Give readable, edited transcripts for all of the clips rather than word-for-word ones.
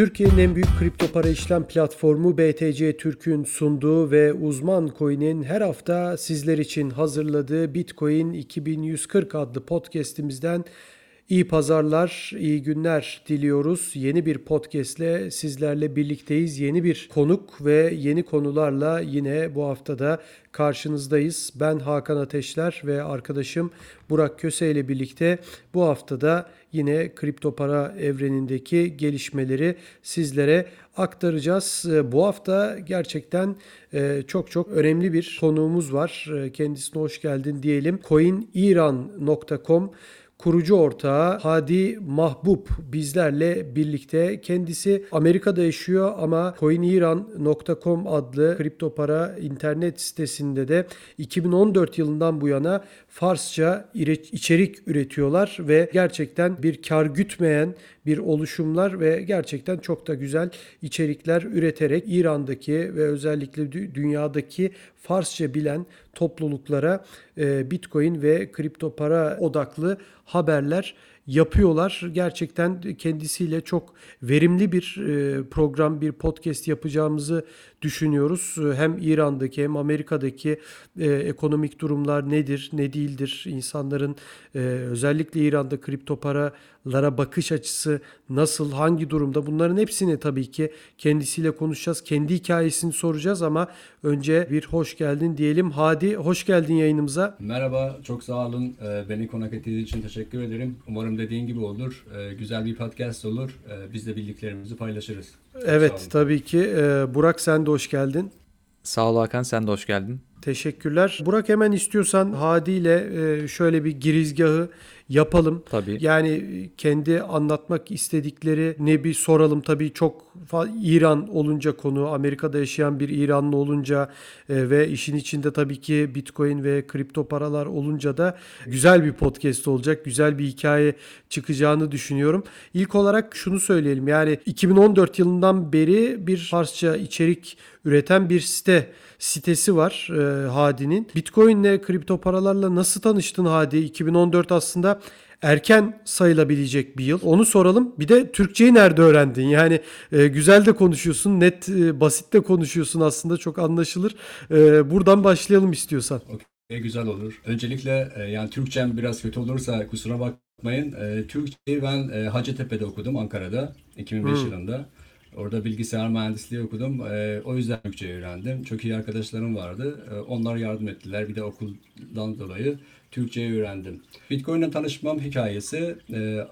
Türkiye'nin en büyük kripto para işlem platformu BTC Türk'ün sunduğu ve Uzman Coin'in her hafta sizler için hazırladığı Bitcoin 2140 adlı podcast'imizden iyi pazarlar, iyi günler diliyoruz. Yeni bir podcast'le sizlerle birlikteyiz. Yeni bir konuk ve yeni konularla yine bu haftada karşınızdayız. Ben Hakan Ateşler ve arkadaşım Burak Köse ile birlikte bu haftada yine kripto para evrenindeki gelişmeleri sizlere aktaracağız. Bu hafta gerçekten çok çok önemli bir konuğumuz var. Kendisine hoş geldin diyelim. Coiniran.com kurucu ortağı Hadi Mahbub bizlerle birlikte. Kendisi Amerika'da yaşıyor ama Coiniran.com adlı kripto para internet sitesinde de 2014 yılından bu yana Farsça içerik üretiyorlar ve gerçekten bir kar gütmeyen bir oluşumlar ve gerçekten çok da güzel içerikler üreterek İran'daki ve özellikle dünyadaki Farsça bilen topluluklara Bitcoin ve kripto para odaklı haberler yapıyorlar. Gerçekten kendisiyle çok verimli bir program, bir podcast yapacağımızı düşünüyoruz. Hem İran'daki hem Amerika'daki ekonomik durumlar nedir, ne değildir, insanların özellikle İran'da kripto paralara bakış açısı nasıl, hangi durumda, bunların hepsini tabii ki kendisiyle konuşacağız. Kendi hikayesini soracağız ama önce bir hoş geldin diyelim. Hadi hoş geldin yayınımıza. Merhaba, çok sağ olun. Beni konak ettiğiniz için teşekkür ederim. Umarım dediğin gibi olur. Güzel bir podcast olur. Biz de bildiklerimizi paylaşırız. Evet, tabii ki. Burak, sen de hoş geldin. Sağ ol Hakan, sen de hoş geldin. Teşekkürler. Burak, hemen istiyorsan Hadi ile şöyle bir girizgahı yapalım. Tabii. Yani kendi anlatmak istediklerini bir soralım. Tabii çok İran olunca konu, Amerika'da yaşayan bir İranlı olunca ve işin içinde tabii ki Bitcoin ve kripto paralar olunca da güzel bir podcast olacak. Güzel bir hikaye çıkacağını düşünüyorum. İlk olarak şunu söyleyelim. Yani 2014 yılından beri bir Farsça içerik üreten bir sitesi var Hadi'nin. Bitcoin'le, kripto paralarla nasıl tanıştın Hadi? 2014 aslında erken sayılabilecek bir yıl. Onu soralım. Bir de Türkçeyi nerede öğrendin? Yani güzel de konuşuyorsun, net, basit de konuşuyorsun, aslında çok anlaşılır. Buradan başlayalım istiyorsan. Okay, güzel olur. Öncelikle yani Türkçem biraz kötü olursa kusura bakmayın. Türkçeyi ben Hacettepe'de okudum, Ankara'da 2005 yılında. Orada bilgisayar mühendisliği okudum. O yüzden Türkçe öğrendim. Çok iyi arkadaşlarım vardı. Onlar yardım ettiler. Bir de okuldan dolayı Türkçe'yi öğrendim. Bitcoin'le tanışmam hikayesi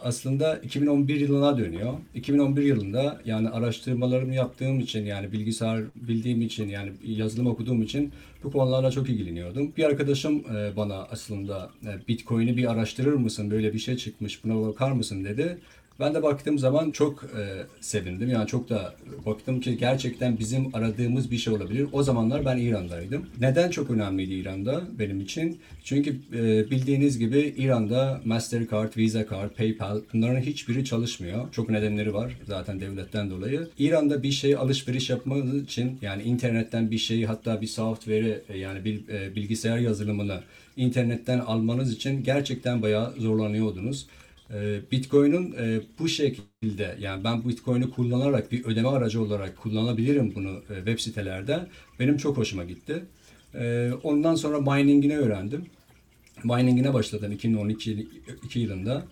aslında 2011 yılına dönüyor. 2011 yılında yani araştırmalarımı yaptığım için, yani bilgisayar bildiğim için, yani yazılım okuduğum için bu konularla çok ilgileniyordum. Bir arkadaşım bana aslında Bitcoin'i bir araştırır mısın? Böyle bir şey çıkmış, buna bakar mısın dedi. Ben de baktığım zaman çok sevindim. Yani çok da baktım ki gerçekten bizim aradığımız bir şey olabilir. O zamanlar ben İran'daydım. Neden çok önemliydi İran'da benim için? Çünkü bildiğiniz gibi İran'da Mastercard, Visa Card, PayPal, bunların hiçbiri çalışmıyor. Çok nedenleri var zaten devletten dolayı. İran'da bir şey alışveriş yapmanız için, yani internetten bir şeyi, hatta bir software'i, yani bilgisayar yazılımını internetten almanız için gerçekten bayağı zorlanıyordunuz. Bitcoin'in bu şekilde, yani ben Bitcoin'i kullanarak bir ödeme aracı olarak kullanabilirim bunu web sitelerde, benim çok hoşuma gitti. Ondan sonra mining'ini öğrendim. Mining'ine başladım 2012 yılında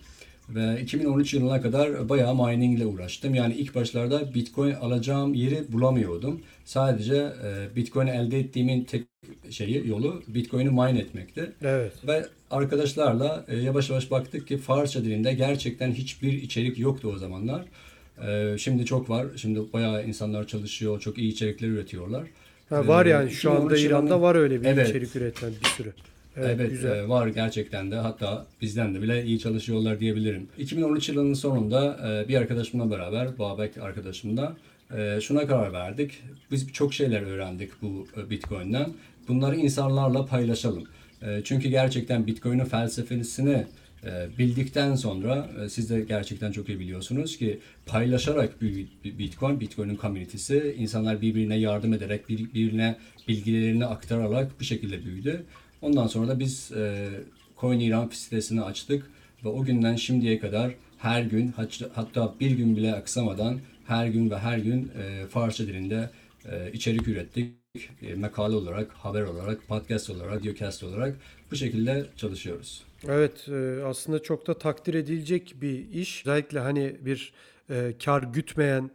ve 2013 yılına kadar bayağı mining ile uğraştım. Yani ilk başlarda Bitcoin alacağım yeri bulamıyordum. Sadece Bitcoin elde ettiğimin tek yolu Bitcoin'i mine etmekti. Evet. Ve arkadaşlarla yavaş yavaş baktık ki Farsça dilinde gerçekten hiçbir içerik yoktu o zamanlar. Şimdi çok var. Şimdi bayağı insanlar çalışıyor. Çok iyi içerikler üretiyorlar. Ha, var yani şu anda İran'da var öyle bir içerik üreten bir sürü. Evet, güzel. Var gerçekten de, hatta bizden de bile iyi çalışıyorlar diyebilirim. 2013 yılının sonunda bir arkadaşımla beraber, Babek arkadaşımla şuna karar verdik. Biz çok şeyler öğrendik bu Bitcoin'den. Bunları insanlarla paylaşalım. Çünkü gerçekten Bitcoin'in felsefesini bildikten sonra siz de gerçekten çok iyi biliyorsunuz ki paylaşarak Bitcoin'in komünitesi, insanlar birbirine yardım ederek, birbirine bilgilerini aktararak bu şekilde büyüdü. Ondan sonra da biz Coiniran sitesini açtık ve o günden şimdiye kadar her gün, hatta bir gün bile aksamadan her gün ve her gün Farsça dilinde içerik ürettik. Makale olarak, haber olarak, podcast olarak, videocast olarak bu şekilde çalışıyoruz. Evet, aslında çok da takdir edilecek bir iş. Özellikle hani bir kar gütmeyen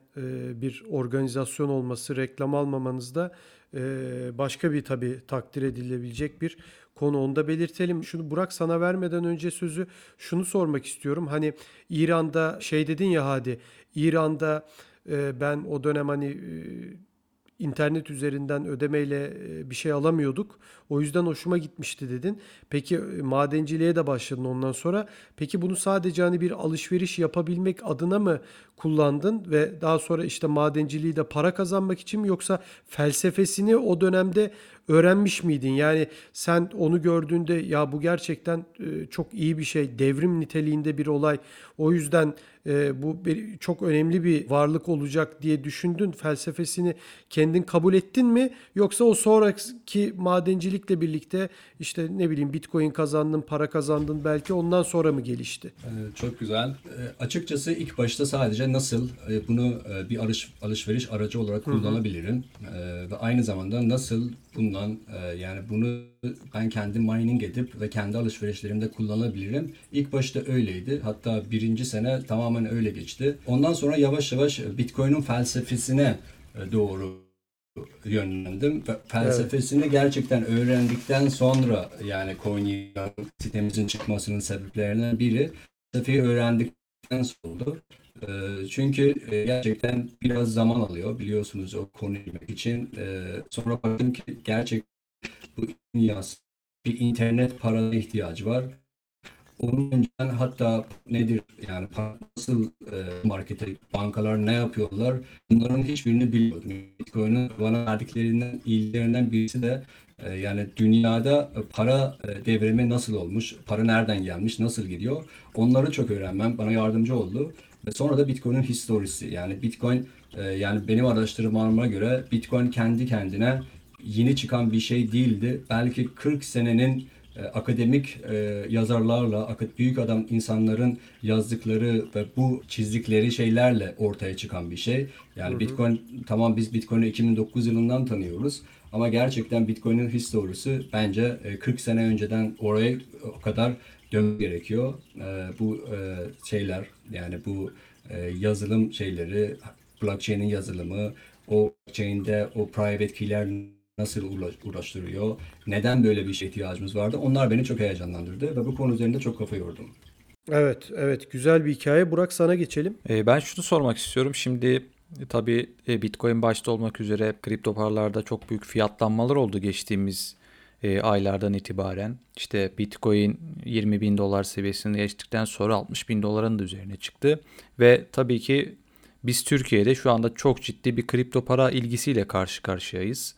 bir organizasyon olması, reklam almamanızda başka bir tabii takdir edilebilecek bir konu, onu da belirtelim. Şunu Burak, sana vermeden önce sözü şunu sormak istiyorum. Hani İran'da şey dedin ya Hadi, İran'da ben o dönem hani internet üzerinden ödemeyle bir şey alamıyorduk. O yüzden hoşuma gitmişti dedin. Peki madenciliğe de başladın ondan sonra. Peki bunu sadece hani bir alışveriş yapabilmek adına mı kullandın ve daha sonra işte madenciliği de para kazanmak için mi, yoksa felsefesini o dönemde öğrenmiş miydin? Yani sen onu gördüğünde ya bu gerçekten çok iyi bir şey, devrim niteliğinde bir olay, o yüzden bu bir, çok önemli bir varlık olacak diye düşündün, felsefesini kendin kabul ettin mi? Yoksa o sonraki madencilikle birlikte işte ne bileyim Bitcoin kazandın, para kazandın, belki ondan sonra mı gelişti? Çok güzel. Açıkçası ilk başta sadece nasıl bunu bir alışveriş aracı olarak kullanabilirim ve aynı zamanda nasıl bundan yani bunu ben kendi mining edip ve kendi alışverişlerimde kullanabilirim. İlk başta öyleydi. Hatta birinci sene tamamen öyle geçti. Ondan sonra yavaş yavaş Bitcoin'in felsefesine doğru yönlendim. Felsefesini gerçekten öğrendikten sonra, yani Coiniran sitemizin çıkmasının sebeplerinden biri felsefeyi öğrendikten sonra oldu. Çünkü gerçekten biraz zaman alıyor, biliyorsunuz, o konuyu bilmek için. Sonra baktım ki gerçekten bu dünyası bir internet paraya ihtiyacı var. Onun önceden hatta nedir, yani nasıl markete, bankalar ne yapıyorlar, bunların hiçbirini bilmiyordum. Bitcoin'in bana verdiklerinden, ilgilerinden birisi de yani dünyada para devrimi nasıl olmuş, para nereden gelmiş, nasıl gidiyor, onları çok öğrenmem bana yardımcı oldu. Ve sonra da Bitcoin'in historisi, yani Bitcoin, yani benim araştırmalarıma göre Bitcoin kendi kendine yeni çıkan bir şey değildi. Belki 40 senenin akademik yazarlarla, büyük adam insanların yazdıkları ve bu çizdikleri şeylerle ortaya çıkan bir şey. Yani Bitcoin, tamam biz Bitcoin'i 2009 yılından tanıyoruz ama gerçekten Bitcoin'in historisi bence 40 sene önceden oraya kadar dönmek gerekiyor. Bu şeyler, yani bu yazılım şeyleri, blockchain'in yazılımı, o blockchain'de o private key'ler nasıl uğraştırıyor, neden böyle bir şeye ihtiyacımız vardı, onlar beni çok heyecanlandırdı ve bu konu üzerinde çok kafa yordum. Evet, evet, güzel bir hikaye. Burak, sana geçelim. Ben şunu sormak istiyorum. Şimdi tabii Bitcoin başta olmak üzere kripto paralarda çok büyük fiyatlanmalar oldu geçtiğimiz aylardan itibaren. İşte Bitcoin 20.000 dolar seviyesini geçtikten sonra 60.000 doların da üzerine çıktı. Ve tabii ki biz Türkiye'de şu anda çok ciddi bir kripto para ilgisiyle karşı karşıyayız.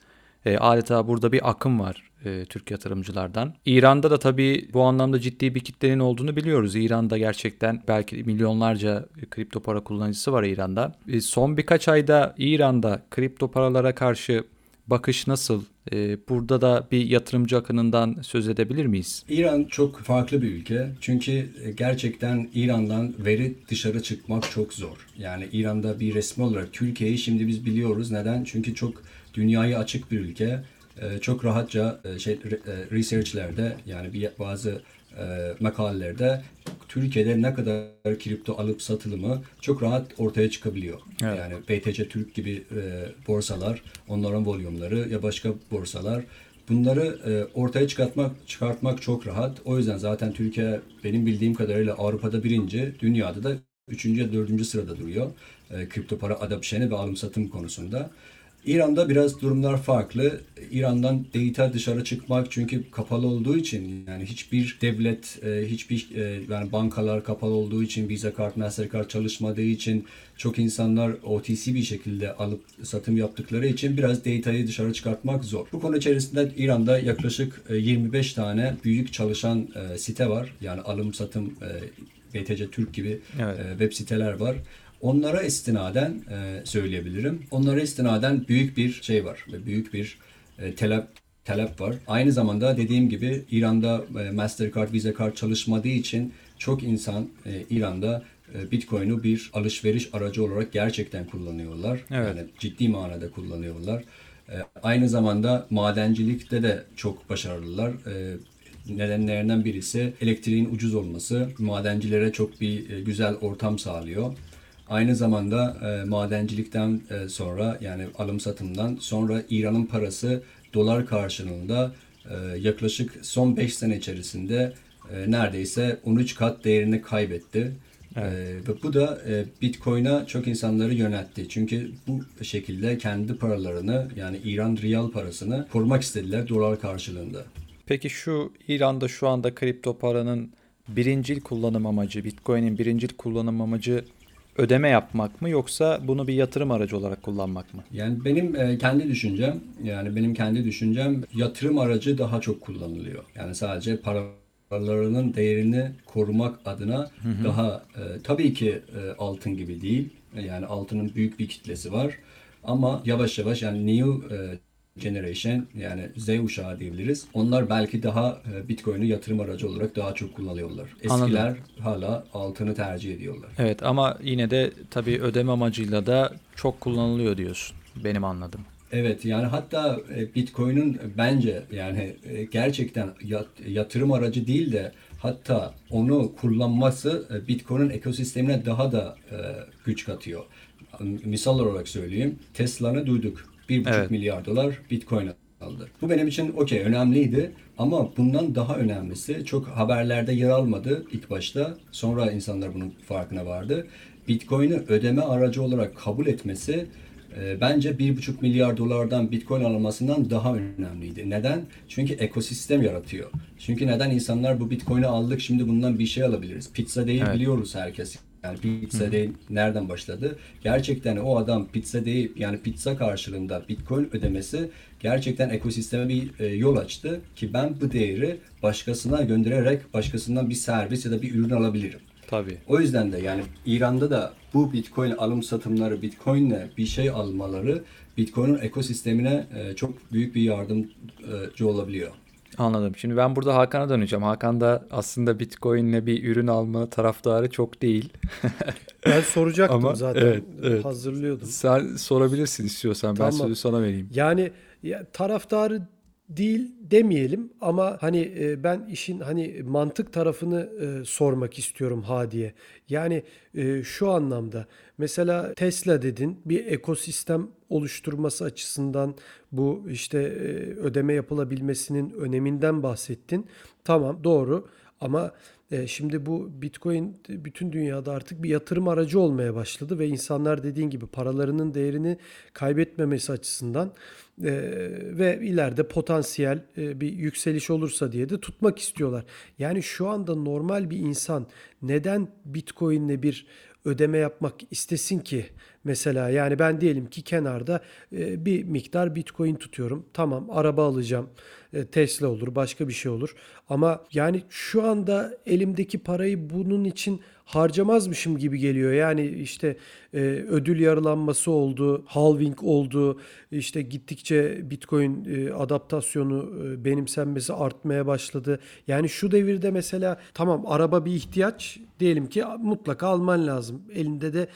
Adeta burada bir akım var Türk yatırımcılardan. İran'da da tabii bu anlamda ciddi bir kitlenin olduğunu biliyoruz. İran'da gerçekten belki milyonlarca kripto para kullanıcısı var İran'da. Son birkaç ayda İran'da kripto paralara karşı bakış nasıl? Burada da bir yatırımcı akınından söz edebilir miyiz? İran çok farklı bir ülke. Çünkü gerçekten İran'dan veri dışarı çıkmak çok zor. Yani İran'da bir resmi olarak Türkiye'yi şimdi biz biliyoruz. Neden? Çünkü çok dünyaya açık bir ülke. Çok rahatça research'lerde, yani bazı makalelerde Türkiye'de ne kadar kripto alıp satılımı çok rahat ortaya çıkabiliyor. Evet. Yani BTC Türk gibi borsalar, onların volümleri ya başka borsalar, bunları ortaya çıkartmak çok rahat. O yüzden zaten Türkiye benim bildiğim kadarıyla Avrupa'da birinci, dünyada da 3. ya 4. sırada duruyor kripto para adopsiyonu ve alım satım konusunda. İran'da biraz durumlar farklı. İran'dan data dışarı çıkmak, çünkü kapalı olduğu için, yani hiçbir devlet, hiçbir, yani bankalar kapalı olduğu için, Visa kart, Mastercard çalışmadığı için, çok insanlar OTC bir şekilde alıp satım yaptıkları için biraz data'yı dışarı çıkartmak zor. Bu konu içerisinde İran'da yaklaşık 25 tane büyük çalışan site var. Yani alım satım, BTC Türk gibi web siteler var. Onlara istinaden söyleyebilirim. Onlara istinaden büyük bir şey var ve büyük bir talep var. Aynı zamanda dediğim gibi İran'da Mastercard, Visa kart çalışmadığı için çok insan İran'da Bitcoin'u bir alışveriş aracı olarak gerçekten kullanıyorlar. Evet. Yani ciddi manada kullanıyorlar. Aynı zamanda madencilikte de çok başarılılar. Nedenlerinden birisi elektriğin ucuz olması. Madencilere çok bir güzel ortam sağlıyor. Aynı zamanda madencilikten sonra, yani alım satımdan sonra İran'ın parası dolar karşılığında yaklaşık son 5 sene içerisinde neredeyse 13 kat değerini kaybetti. Evet. Bu da Bitcoin'a çok insanları yöneltti. Çünkü bu şekilde kendi paralarını, yani İran riyal parasını korumak istediler dolar karşılığında. Peki şu İran'da şu anda kripto paranın birincil kullanım amacı, Bitcoin'in birincil kullanım amacı ödeme yapmak mı, yoksa bunu bir yatırım aracı olarak kullanmak mı? Yani benim kendi düşüncem yatırım aracı daha çok kullanılıyor. Yani sadece paralarının değerini korumak adına daha tabii ki altın gibi değil. Yani altının büyük bir kitlesi var. Ama yavaş yavaş, yani new generation, yani Z uşağı diyebiliriz. Onlar belki daha Bitcoin'i yatırım aracı olarak daha çok kullanıyorlar. Eskiler hala altını tercih ediyorlar. Evet, ama yine de tabii ödeme amacıyla da çok kullanılıyor diyorsun. Benim anladım. Evet, yani hatta Bitcoin'in bence, yani gerçekten yatırım aracı değil de hatta onu kullanması Bitcoin'in ekosistemine daha da güç katıyor. Misal olarak söyleyeyim. Tesla'nı duyduk. 1,5 milyar dolar Bitcoin aldı. Bu benim için okey, önemliydi, ama bundan daha önemlisi çok haberlerde yer almadı ilk başta. Sonra insanlar bunun farkına vardı. Bitcoin'i ödeme aracı olarak kabul etmesi bence 1,5 milyar dolardan Bitcoin almasından daha önemliydi. Neden? Çünkü ekosistem yaratıyor. Çünkü neden insanlar bu Bitcoin'i aldık, şimdi bundan bir şey alabiliriz. Pizza değil biliyoruz herkes. Yani pizza değil nereden başladı? Gerçekten o adam pizza değil, yani pizza karşılığında Bitcoin ödemesi gerçekten ekosisteme bir yol açtı ki ben bu değeri başkasına göndererek başkasından bir servis ya da bir ürün alabilirim. Tabii. O yüzden de yani İran'da da bu Bitcoin alım satımları, Bitcoin'le bir şey almaları Bitcoin'in ekosistemine çok büyük bir yardımcı olabiliyor. Anladım. Şimdi ben burada Hakan'a döneceğim. Hakan da aslında Bitcoin'le bir ürün alma taraftarı çok değil. Ben soracaktım ama zaten. Evet. Hazırlıyordum. Sen sorabilirsin istiyorsan. Tamam. Ben sözü sana vereyim. Yani ya, taraftarı değil demeyelim ama hani ben işin hani mantık tarafını sormak istiyorum Hadi'ye. Yani şu anlamda mesela Tesla dedin, bir ekosistem oluşturması açısından bu işte ödeme yapılabilmesinin öneminden bahsettin. Tamam, doğru, ama şimdi bu Bitcoin bütün dünyada artık bir yatırım aracı olmaya başladı ve insanlar dediğin gibi paralarının değerini kaybetmemesi açısından ve ileride potansiyel bir yükseliş olursa diye de tutmak istiyorlar. Yani şu anda normal bir insan neden Bitcoin'le bir ödeme yapmak istesin ki? Mesela yani ben diyelim ki kenarda bir miktar Bitcoin tutuyorum. Tamam, araba alacağım. Tesla olur, başka bir şey olur. Ama yani şu anda elimdeki parayı bunun için harcamazmışım gibi geliyor. Yani işte ödül yarılanması oldu, halving oldu, işte gittikçe Bitcoin adaptasyonu benimsenmesi artmaya başladı. Yani şu devirde mesela tamam, araba bir ihtiyaç, diyelim ki mutlaka alman lazım. Elinde de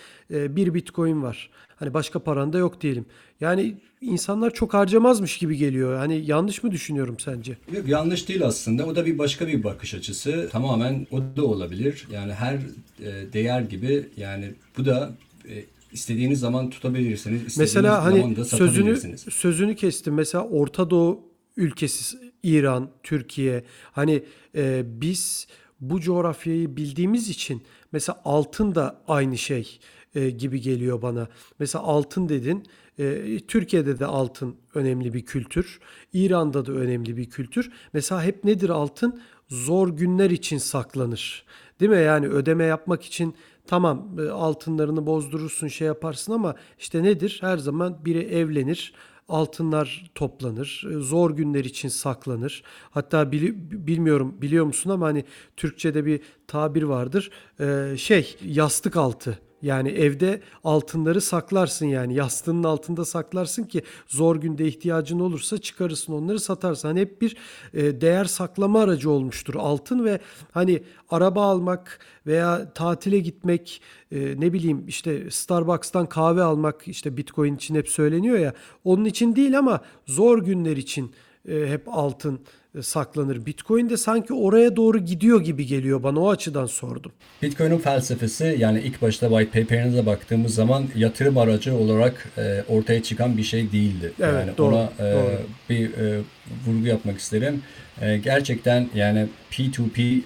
bir Bitcoin var. Hani başka paran da yok diyelim. Yani insanlar çok harcamazmış gibi geliyor. Hani yanlış mı düşünüyorum sence? Yok, yanlış değil aslında. O da bir başka bir bakış açısı. Tamamen o da olabilir. Yani her değer gibi, yani bu da istediğiniz zaman tutabilirsiniz. İstediğiniz mesela hani da sözünü kestim. Mesela Orta Doğu ülkesi, İran, Türkiye. Hani biz bu coğrafyayı bildiğimiz için mesela altın da aynı şey gibi geliyor bana. Mesela altın dedin. Türkiye'de de altın önemli bir kültür. İran'da da önemli bir kültür. Mesela hep nedir altın? Zor günler için saklanır. Değil mi? Yani ödeme yapmak için tamam altınlarını bozdurursun, şey yaparsın, ama işte nedir? Her zaman biri evlenir, altınlar toplanır, zor günler için saklanır. Hatta bilmiyorum biliyor musun ama hani Türkçe'de bir tabir vardır. Yastık altı. Yani evde altınları saklarsın, yani yastığının altında saklarsın ki zor günde ihtiyacın olursa çıkarırsın, onları satarsın. Hani hep bir değer saklama aracı olmuştur altın ve hani araba almak veya tatile gitmek, ne bileyim işte Starbucks'tan kahve almak, işte Bitcoin için hep söyleniyor ya, onun için değil ama zor günler için hep altın saklanır. Bitcoin de sanki oraya doğru gidiyor gibi geliyor bana, o açıdan sordum. Bitcoin'in felsefesi, yani ilk başta white paper'ınıza baktığımız zaman yatırım aracı olarak ortaya çıkan bir şey değildi. Evet, yani doğru, ona doğru bir vurgu yapmak isterim. Gerçekten yani P2P,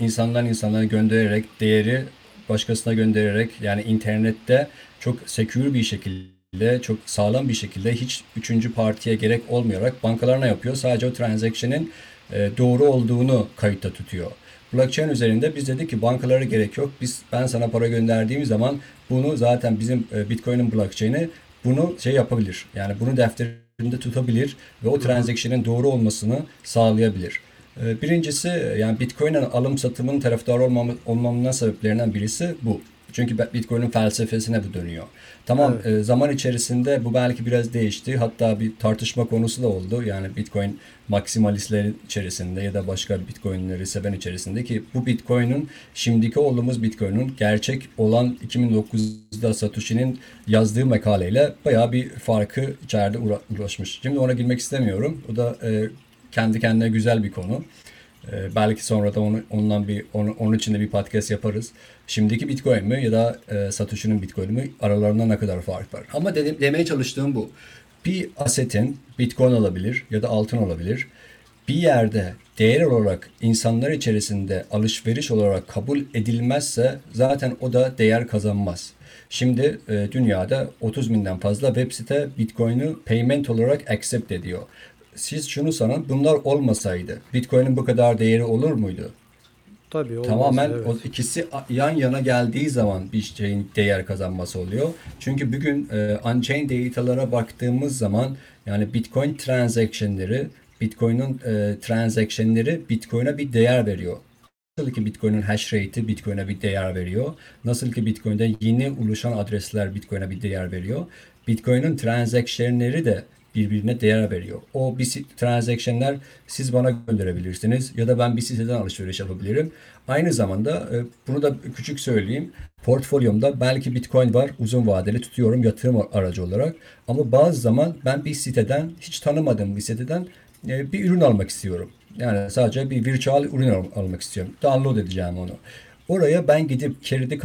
insandan insanlara göndererek, değeri başkasına göndererek, yani internette çok secure bir şekilde, çok sağlam bir şekilde, hiç üçüncü partiye gerek olmayarak bankalarına yapıyor. Sadece o transaction'in doğru olduğunu kayıtta tutuyor. Blockchain üzerinde biz dedik ki bankalara gerek yok. Ben sana para gönderdiğim zaman bunu zaten bizim Bitcoin'in blockchain'i bunu şey yapabilir. Yani bunu defterinde tutabilir ve o transaction'in doğru olmasını sağlayabilir. Birincisi, yani Bitcoin'in alım satımının taraftarı olmamın sebeplerinden birisi bu. Çünkü Bitcoin'in felsefesine bu dönüyor. Tamam, evet. Zaman içerisinde bu belki biraz değişti. Hatta bir tartışma konusu da oldu. Yani Bitcoin maksimalistlerin içerisinde ya da başka Bitcoin'leri seven içerisinde, ki bu Bitcoin'in, şimdiki olduğumuz Bitcoin'in gerçek olan 2009'da Satoshi'nin yazdığı makaleyle bayağı bir farkı içeride ulaşmış. Şimdi ona girmek istemiyorum. O da kendi kendine güzel bir konu. Belki sonra da onun için de bir podcast yaparız. Şimdiki Bitcoin mi ya da Satoshi'nin Bitcoin mi, aralarında ne kadar fark var? Ama demeye çalıştığım bu. Bir asetin, Bitcoin olabilir ya da altın olabilir, bir yerde değer olarak insanlar içerisinde alışveriş olarak kabul edilmezse zaten o da değer kazanmaz. Şimdi dünyada 30.000'den fazla web site Bitcoin'i payment olarak accept ediyor. Siz şunu sanın, bunlar olmasaydı Bitcoin'in bu kadar değeri olur muydu? Tabii olmaz. Tamamen evet. O ikisi yan yana geldiği zaman bir şeyin değer kazanması oluyor. Çünkü bugün on-chain datalara baktığımız zaman, yani Bitcoin transaction'leri, Bitcoin'in transaction'leri Bitcoin'e bir değer veriyor. Nasıl ki Bitcoin'in hash rate'i Bitcoin'e bir değer veriyor. Nasıl ki Bitcoin'de yeni oluşan adresler Bitcoin'e bir değer veriyor. Bitcoin'in transaction'leri de birbirine değer veriyor. O bir transaction'ler siz bana gönderebilirsiniz ya da ben bir siteden alışveriş yapabilirim. Aynı zamanda bunu da küçük söyleyeyim. Portfolyomda belki Bitcoin var, uzun vadeli tutuyorum yatırım aracı olarak. Ama bazı zaman ben bir siteden, hiç tanımadığım bir siteden bir ürün almak istiyorum. Yani sadece bir virtual ürün almak istiyorum. Download edeceğim onu. Oraya ben gidip kredi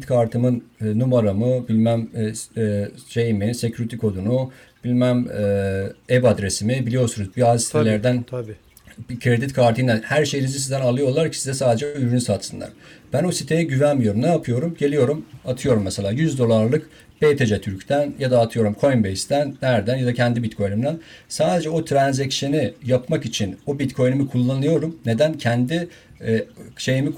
kartımın numaramı, bilmem şeyimi, security kodunu, bilmem adresimi, biliyorsunuz bir sitelerden bir kredi kartıyla her şeyinizi sizden alıyorlar ki size sadece ürünü satsınlar. Ben o siteye güvenmiyorum. Ne yapıyorum? Geliyorum, atıyorum mesela $100 BTC Türk'ten ya da atıyorum Coinbase'ten, nereden ya da kendi Bitcoin'imden, sadece o transaction'ı yapmak için o Bitcoin'imi kullanıyorum. Neden? Kendi şeyimi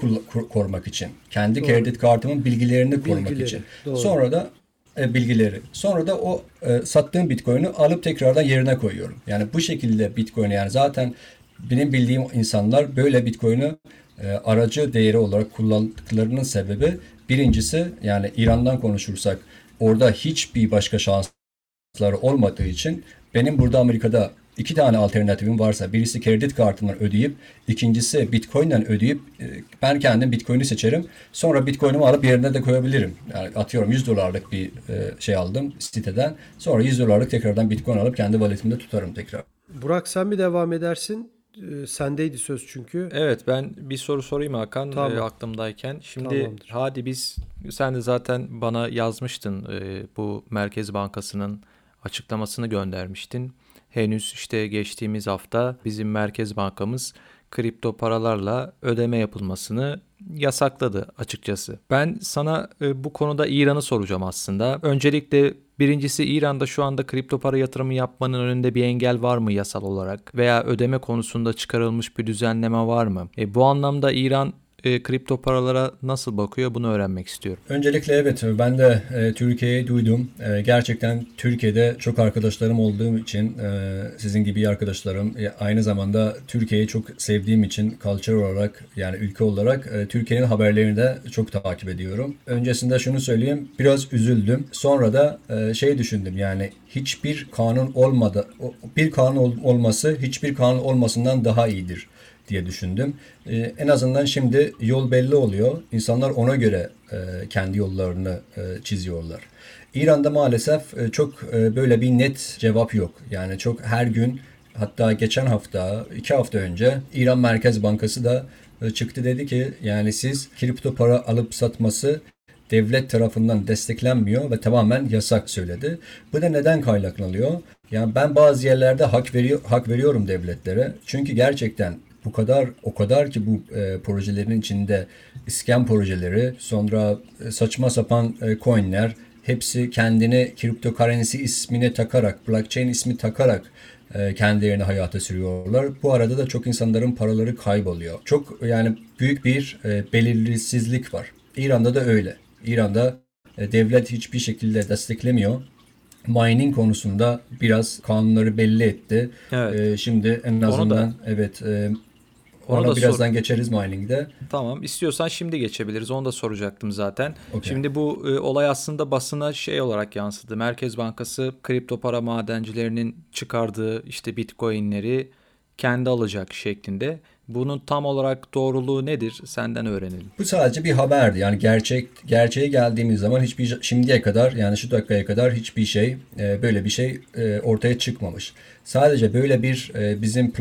korumak için. Kendi kredi kartımın bilgilerini korumak için. Doğru. Sonra da bilgileri. Sonra da o sattığım Bitcoin'i alıp tekrardan yerine koyuyorum. Yani bu şekilde Bitcoin'i, yani zaten benim bildiğim insanlar böyle Bitcoin'i aracı değeri olarak kullandıklarının sebebi, birincisi, yani İran'dan konuşursak orada hiçbir başka şansları olmadığı için, benim burada Amerika'da 2 tane alternatifim varsa, birisi kredi kartımdan ödeyip, ikincisi Bitcoin'den ödeyip, ben kendim Bitcoin'i seçerim. Sonra Bitcoin'imi alıp yerine de koyabilirim. Yani atıyorum $100 bir şey aldım siteden. Sonra $100 tekrardan Bitcoin alıp kendi valetimde tutarım tekrar. Burak, sen bir devam edersin. Sendeydi söz çünkü. Evet, ben bir soru sorayım Hakan, tamam, aklımdayken. Şimdi tamamdır. Hadi sen de zaten bana yazmıştın, bu Merkez Bankası'nın açıklamasını göndermiştin. Henüz işte geçtiğimiz hafta bizim Merkez Bankamız kripto paralarla ödeme yapılmasını yasakladı açıkçası. Ben sana bu konuda İran'ı soracağım aslında. Öncelikle birincisi, İran'da şu anda kripto para yatırımı yapmanın önünde bir engel var mı yasal olarak? Veya ödeme konusunda çıkarılmış bir düzenleme var mı? Bu anlamda İran kripto paralara nasıl bakıyor, bunu öğrenmek istiyorum. Öncelikle evet, ben de Türkiye'yi duydum. Gerçekten Türkiye'de çok arkadaşlarım olduğum için, sizin gibi arkadaşlarım, aynı zamanda Türkiye'yi çok sevdiğim için culture olarak, yani ülke olarak Türkiye'nin haberlerini de çok takip ediyorum. Öncesinde şunu söyleyeyim, biraz üzüldüm. Sonra da şey düşündüm, yani hiçbir kanun olmadı, bir kanun olması hiçbir kanun olmasından daha iyidir diye düşündüm. En azından şimdi yol belli oluyor. İnsanlar ona göre kendi yollarını çiziyorlar. İran'da maalesef çok böyle bir net cevap yok. Yani çok her gün, hatta geçen hafta, 2 hafta önce İran Merkez Bankası da çıktı, dedi ki yani siz kripto para alıp satması devlet tarafından desteklenmiyor ve tamamen yasak söyledi. Bu da neden kaynaklanıyor? Yani ben bazı yerlerde hak veriyorum devletlere. Çünkü gerçekten o kadar ki bu projelerin içinde iskem projeleri, sonra saçma sapan coinler, hepsi kendini cryptocurrency ismine takarak, blockchain ismi takarak kendilerini hayata sürüyorlar. Bu arada da çok insanların paraları kayboluyor. Çok, yani büyük bir belirsizlik var. İran'da da öyle. İran'da devlet hiçbir şekilde desteklemiyor. Mining konusunda biraz kanunları belli etti. Evet. Şimdi en azından ona birazdan geçeriz mining'de. Tamam, istiyorsan şimdi geçebiliriz. Onu da soracaktım zaten. Okay. Şimdi bu olay aslında basına şey olarak yansıdı. Merkez Bankası kripto para madencilerinin çıkardığı işte Bitcoin'leri kendi alacak şeklinde. Bunun tam olarak doğruluğu nedir? Senden öğrenelim. Bu sadece bir haberdi. Yani gerçeğe geldiğimiz zaman şimdiye kadar, yani şu dakikaya kadar hiçbir şey, böyle bir şey ortaya çıkmamış. Sadece böyle bir bizim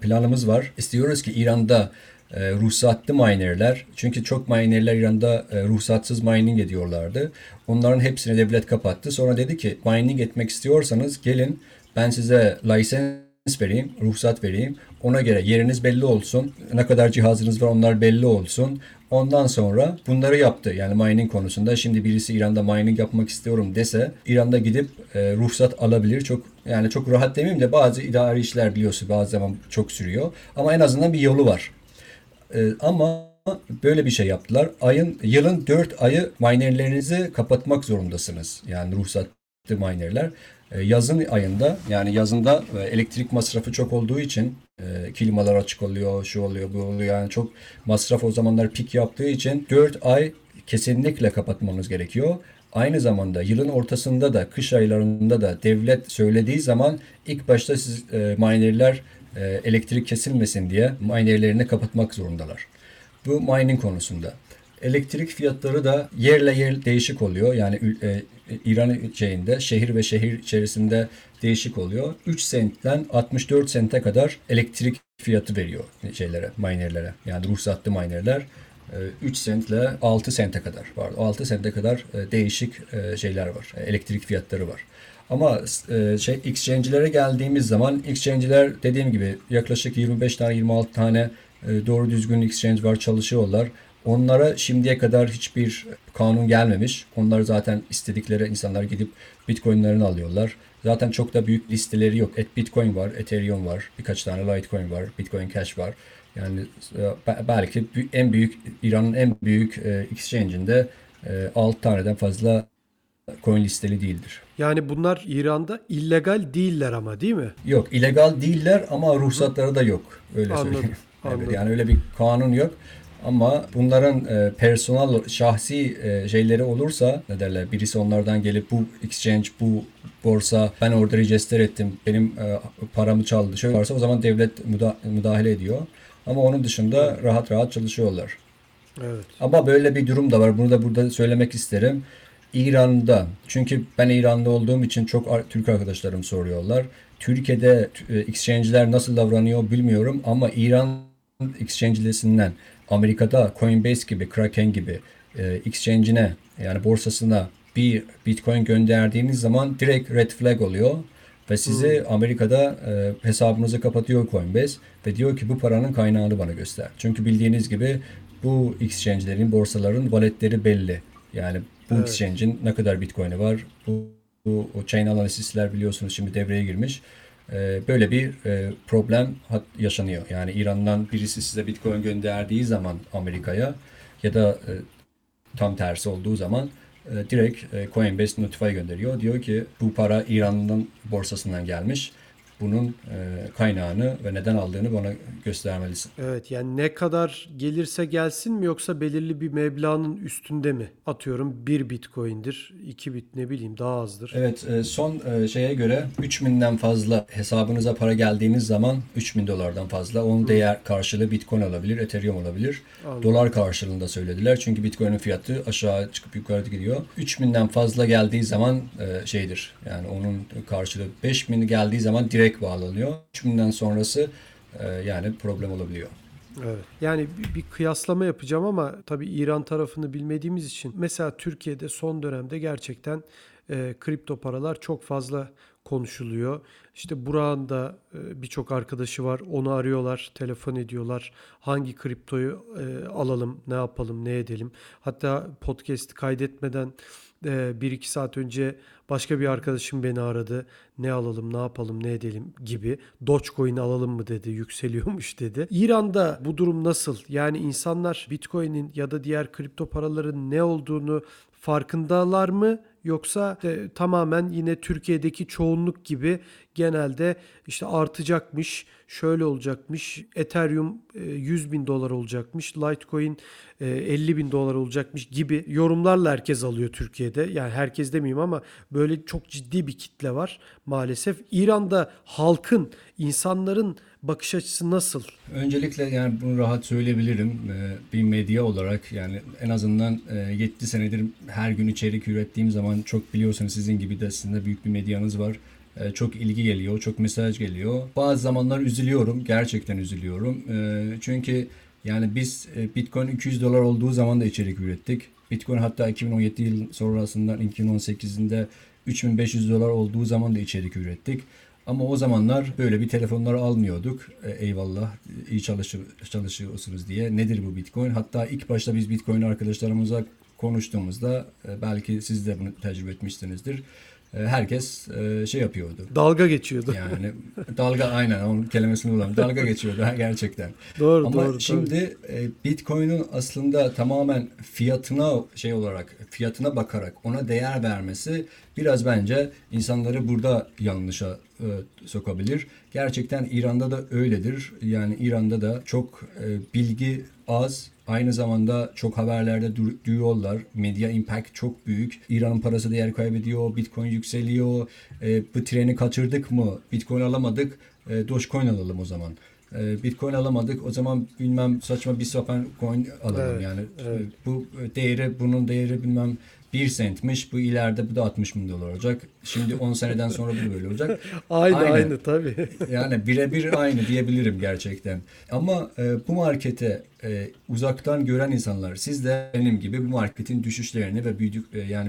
planımız var. İstiyoruz ki İran'da ruhsatlı minerler, çünkü çok minerler İran'da ruhsatsız mining ediyorlardı. Onların hepsini devlet kapattı. Sonra dedi ki mining etmek istiyorsanız gelin, ben size ruhsat vereyim. Ona göre yeriniz belli olsun. Ne kadar cihazınız var onlar belli olsun. Ondan sonra bunları yaptı. Yani mining konusunda şimdi birisi İran'da mining yapmak istiyorum dese, İran'da gidip ruhsat alabilir. Çok rahat demeyeyim de, bazı idari işler biliyorsun bazı zaman çok sürüyor. Ama en azından bir yolu var. Ama böyle bir şey yaptılar. Yılın 4 ayı minerlerinizi kapatmak zorundasınız. Yani ruhsatlı minerler. Yazın ayında, yani yazında elektrik masrafı çok olduğu için klimalar açık oluyor, şu oluyor, bu oluyor, yani çok masraf o zamanlar pik yaptığı için 4 ay kesinlikle kapatmamız gerekiyor. Aynı zamanda yılın ortasında da, kış aylarında da devlet söylediği zaman ilk başta siz minerler elektrik kesilmesin diye minerlerini kapatmak zorundalar. Bu mining konusunda. Elektrik fiyatları da yerle yer değişik oluyor. Yani İran ülkeğinde şehir ve şehir içerisinde değişik oluyor. 3 sentten 64 sente kadar elektrik fiyatı veriyor minerlere. Yani ruhsatlı minerler 3 sentle 6 sente kadar var. 6 sente kadar değişik şeyler var. Elektrik fiyatları var. Ama exchange'lere geldiğimiz zaman, exchange'ler dediğim gibi yaklaşık 25 tane 26 tane doğru düzgün exchange var, çalışıyorlar. Onlara şimdiye kadar hiçbir kanun gelmemiş. Onlar zaten istedikleri, insanlar gidip Bitcoin'lerini alıyorlar. Zaten çok da büyük listeleri yok. Bitcoin var, Ethereum var, birkaç tane Litecoin var, Bitcoin Cash var. Yani belki en büyük, İran'ın en büyük exchange'inde 6 taneden fazla coin listeli değildir. Yani bunlar İran'da illegal değiller ama, değil mi? Yok, illegal değiller ama ruhsatları da yok. Öyle söyleyeyim. Anladım. Yani öyle bir kanun yok. Ama bunların personel, şahsi şeyleri olursa, ne derler, birisi onlardan gelip bu exchange, bu borsa, ben orada register ettim, benim paramı çaldı, şöyle varsa o zaman devlet müdahale ediyor. Ama onun dışında rahat rahat çalışıyorlar. Evet. Ama böyle bir durum da var. Bunu da burada söylemek isterim. İran'da, çünkü ben İran'da olduğum için çok Türk arkadaşlarım soruyorlar. Türkiye'de exchange'ler nasıl davranıyor bilmiyorum ama İran exchange'lisinden Amerika'da Coinbase gibi, Kraken gibi exchange'ine, yani borsasına bir Bitcoin gönderdiğiniz zaman direkt red flag oluyor ve sizi Amerika'da hesabınızı kapatıyor Coinbase ve diyor ki bu paranın kaynağını bana göster. Çünkü bildiğiniz gibi bu exchange'lerin, borsaların walletleri belli. Yani bu exchange'in ne kadar Bitcoin'i var? Bu chain analysisler biliyorsunuz şimdi devreye girmiş. böyle bir problem yaşanıyor. Yani İran'dan birisi size Bitcoin gönderdiği zaman Amerika'ya ya da tam tersi olduğu zaman direkt Coinbase Notify gönderiyor. Diyor ki bu para İran'ın borsasından gelmiş. Bunun kaynağını ve neden aldığını bana göstermelisin. Evet, yani ne kadar gelirse gelsin mi yoksa belirli bir meblağın üstünde mi? Atıyorum 1 bitcoin'dir, 2 bit ne bileyim daha azdır. Evet, son şeye göre 3000'den fazla hesabınıza para geldiğiniz zaman $3000'dan fazla. Onun değer karşılığı bitcoin olabilir, ethereum olabilir. Anladım. Dolar karşılığında söylediler. Çünkü bitcoin'in fiyatı aşağı çıkıp yukarı gidiyor. 3000'den fazla geldiği zaman şeydir. Yani onun karşılığı 5000 geldiği zaman direkt bağlanıyor. 3000'den sonrası yani problem olabiliyor. Evet. Yani bir kıyaslama yapacağım ama tabii İran tarafını bilmediğimiz için mesela Türkiye'de son dönemde gerçekten kripto paralar çok fazla konuşuluyor. İşte Burak'ın da birçok arkadaşı var. Onu arıyorlar, telefon ediyorlar. Hangi kriptoyu alalım, ne yapalım, ne edelim. Hatta podcast kaydetmeden 1-2 saat önce başka bir arkadaşım beni aradı. Ne alalım, ne yapalım, ne edelim gibi. Dogecoin alalım mı dedi, yükseliyormuş dedi. İran'da bu durum nasıl? Yani insanlar Bitcoin'in ya da diğer kripto paraların ne olduğunu farkındalar mı? Yoksa tamamen yine Türkiye'deki çoğunluk gibi genelde işte artacakmış, şöyle olacakmış, Ethereum $100.000 olacakmış, Litecoin $50.000 olacakmış gibi yorumlarla herkes alıyor Türkiye'de. Yani herkes demeyeyim ama böyle çok ciddi bir kitle var maalesef. İran'da halkın, insanların bakış açısı nasıl? Öncelikle yani bunu rahat söyleyebilirim. Bir medya olarak yani en azından 7 senedir her gün içerik ürettiğim zaman çok biliyorsunuz sizin gibi de sizin de büyük bir medyanız var. Çok ilgi geliyor, çok mesaj geliyor. Bazı zamanlar üzülüyorum, gerçekten üzülüyorum. Çünkü yani biz Bitcoin $200 olduğu zaman da içerik ürettik. Bitcoin hatta 2017 yıl sonrasından 2018'inde $3500 olduğu zaman da içerik ürettik. Ama o zamanlar böyle bir telefonları almıyorduk. Eyvallah iyi çalışıyorsunuz diye. Nedir bu Bitcoin? Hatta ilk başta biz Bitcoin arkadaşlarımıza konuştuğumuzda belki siz de bunu tecrübe etmişsinizdir. Herkes şey yapıyordu. Dalga geçiyordu. Yani dalga aynen onun kelimesini bulalım. Dalga geçiyordu gerçekten. Doğru. Ama doğru, şimdi Bitcoin'in aslında tamamen fiyatına bakarak ona değer vermesi biraz bence insanları burada yanlışa sokabilir. Gerçekten İran'da da öyledir. Yani İran'da da çok bilgi az. Aynı zamanda çok haberlerde duyuyorlar. Medya impact çok büyük. İran'ın parası değer kaybediyor. Bitcoin yükseliyor. Bu treni kaçırdık mı? Bitcoin alamadık. Dogecoin alalım o zaman. Bitcoin alamadık. O zaman bilmem saçma bir sapan coin alalım. Evet, yani evet. Bunun değeri bilmem 1 centmiş. Bu ileride bu da $60.000 olacak. Şimdi 10 seneden sonra bu böyle olacak. aynı tabii. Yani birebir aynı diyebilirim gerçekten. Ama bu markete uzaktan gören insanlar, siz de benim gibi bu marketin düşüşlerini ve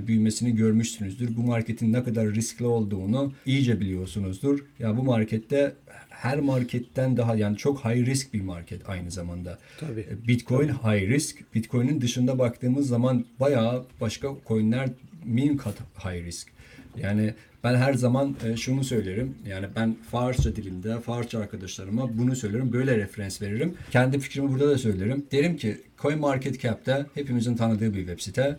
büyümesini görmüşsünüzdür. Bu marketin ne kadar riskli olduğunu iyice biliyorsunuzdur. Ya bu markette her marketten daha yani çok high risk bir market aynı zamanda. Tabii. Bitcoin tabii. High risk. Bitcoin'in dışında baktığımız zaman bayağı başka coinler min kat high risk. Yani ben her zaman şunu söylerim. Yani ben Farsça dilimde, Farsça arkadaşlarıma bunu söylerim. Böyle referans veririm. Kendi fikrimi burada da söylerim. Derim ki CoinMarketCap'te hepimizin tanıdığı bir web site.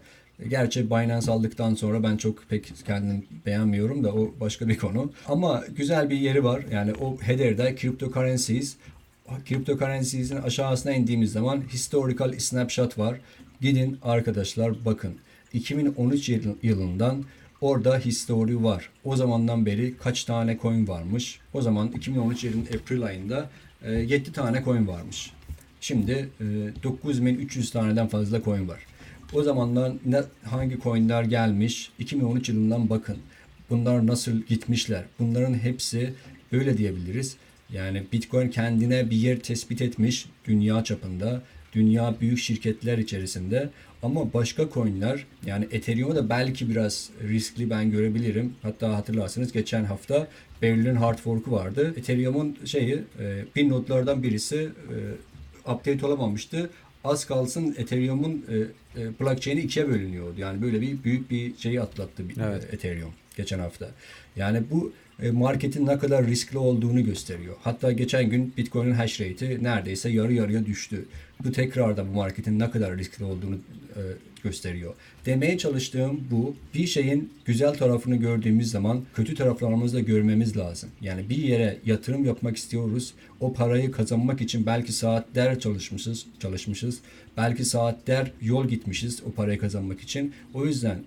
Gerçi Binance aldıktan sonra ben çok pek kendimi beğenmiyorum da o başka bir konu. Ama güzel bir yeri var. Yani o header'da Cryptocurrencies'in aşağısına indiğimiz zaman historical snapshot var. Gidin arkadaşlar bakın. 2013 yılından orada history var. O zamandan beri kaç tane coin varmış? O zaman 2013 yılının April ayında 7 tane coin varmış. Şimdi 9300 taneden fazla coin var. O zamandan hangi coinler gelmiş? 2013 yılından bakın. Bunlar nasıl gitmişler? Bunların hepsi böyle diyebiliriz. Yani Bitcoin kendine bir yer tespit etmiş dünya çapında. Dünya büyük şirketler içerisinde ama başka coinler yani Ethereum'u da belki biraz riskli ben görebilirim. Hatta hatırlarsınız geçen hafta Berlin'in hard fork'u vardı. Ethereum'un pin nodlardan birisi update olamamıştı. Az kalsın Ethereum'un blockchain'i ikiye bölünüyordu. Yani böyle bir büyük bir şeyi atlattı Ethereum geçen hafta. Yani bu marketin ne kadar riskli olduğunu gösteriyor. Hatta geçen gün Bitcoin'in hash rate'i neredeyse yarı yarıya düştü. Bu tekrar da bu marketin ne kadar riskli olduğunu gösteriyor. Demeye çalıştığım bu, bir şeyin güzel tarafını gördüğümüz zaman kötü taraflarımızı da görmemiz lazım. Yani bir yere yatırım yapmak istiyoruz. O parayı kazanmak için belki saatler çalışmışız. Belki saatler yol gitmişiz o parayı kazanmak için. O yüzden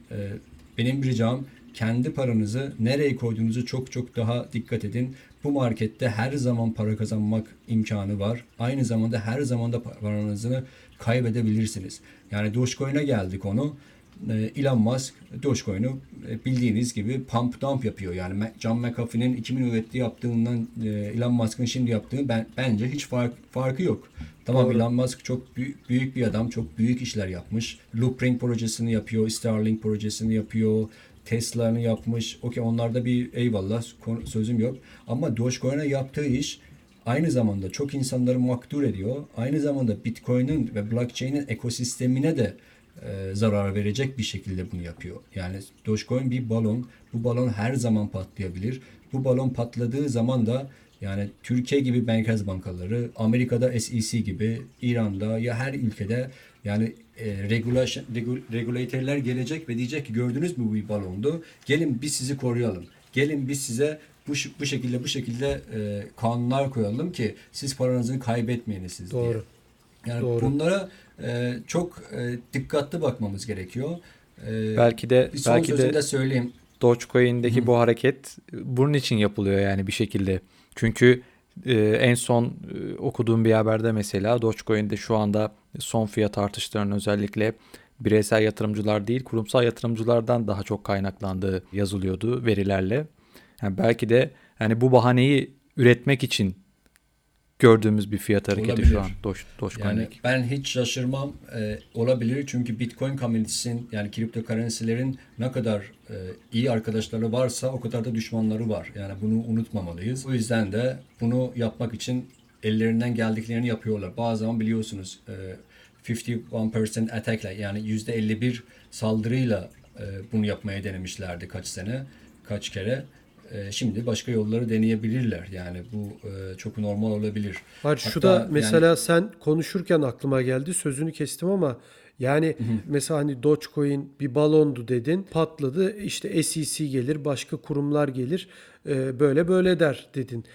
benim ricam, kendi paranızı nereye koyduğunuzu çok çok daha dikkat edin. Bu markette her zaman para kazanmak imkanı var. Aynı zamanda her zaman da paranızı kaybedebilirsiniz. Yani Dogecoin'e geldi konu. Elon Musk Dogecoin'i bildiğiniz gibi pump dump yapıyor. Yani John McAfee'nin 2000 üretti yaptığından Elon Musk'ın şimdi yaptığı bence hiç farkı yok. Tamam, doğru. Elon Musk çok büyük bir adam. Çok büyük işler yapmış. Loopring projesini yapıyor. Starlink projesini yapıyor. Tesla'nı yapmış. Okey, onlarda bir eyvallah sözüm yok. Ama Dogecoin'e yaptığı iş aynı zamanda çok insanları mağdur ediyor. Aynı zamanda Bitcoin'in ve blockchain'in ekosistemine de zarar verecek bir şekilde bunu yapıyor. Yani Dogecoin bir balon. Bu balon her zaman patlayabilir. Bu balon patladığı zaman da yani Türkiye gibi merkez bankaları, Amerika'da SEC gibi, İran'da ya her ülkede yani regülatörler gelecek ve diyecek ki gördünüz mü bu balondu? Gelin biz sizi koruyalım. Gelin biz size bu şekilde kanunlar koyalım ki siz paranızı kaybetmeyiniz siz diye. Yani doğru. Bunlara çok dikkatli bakmamız gerekiyor. Belki de söyleyeyim. Dogecoin'deki bu hareket bunun için yapılıyor yani bir şekilde. Çünkü en son okuduğum bir haberde mesela Dogecoin'de şu anda son fiyat artışlarının özellikle bireysel yatırımcılar değil kurumsal yatırımcılardan daha çok kaynaklandığı yazılıyordu verilerle. Yani belki de yani bu bahaneyi üretmek için gördüğümüz bir fiyat hareketi olabilir. Şu an Dogecoin'deki. Yani ben hiç şaşırmam, olabilir çünkü Bitcoin community'sin yani kriptokaransilerin ne kadar iyi arkadaşları varsa o kadar da düşmanları var. Yani bunu unutmamalıyız. O yüzden de bunu yapmak için ellerinden geldiklerini yapıyorlar. Bazen biliyorsunuz 51% attack'la yani %51 saldırıyla bunu yapmaya denemişlerdi kaç kere. Şimdi başka yolları deneyebilirler. Yani bu çok normal olabilir. Şu da mesela yani... sen konuşurken aklıma geldi. Sözünü kestim ama yani mesela hani Dogecoin bir balondu dedin. Patladı. İşte SEC gelir, başka kurumlar gelir. Böyle der dedin.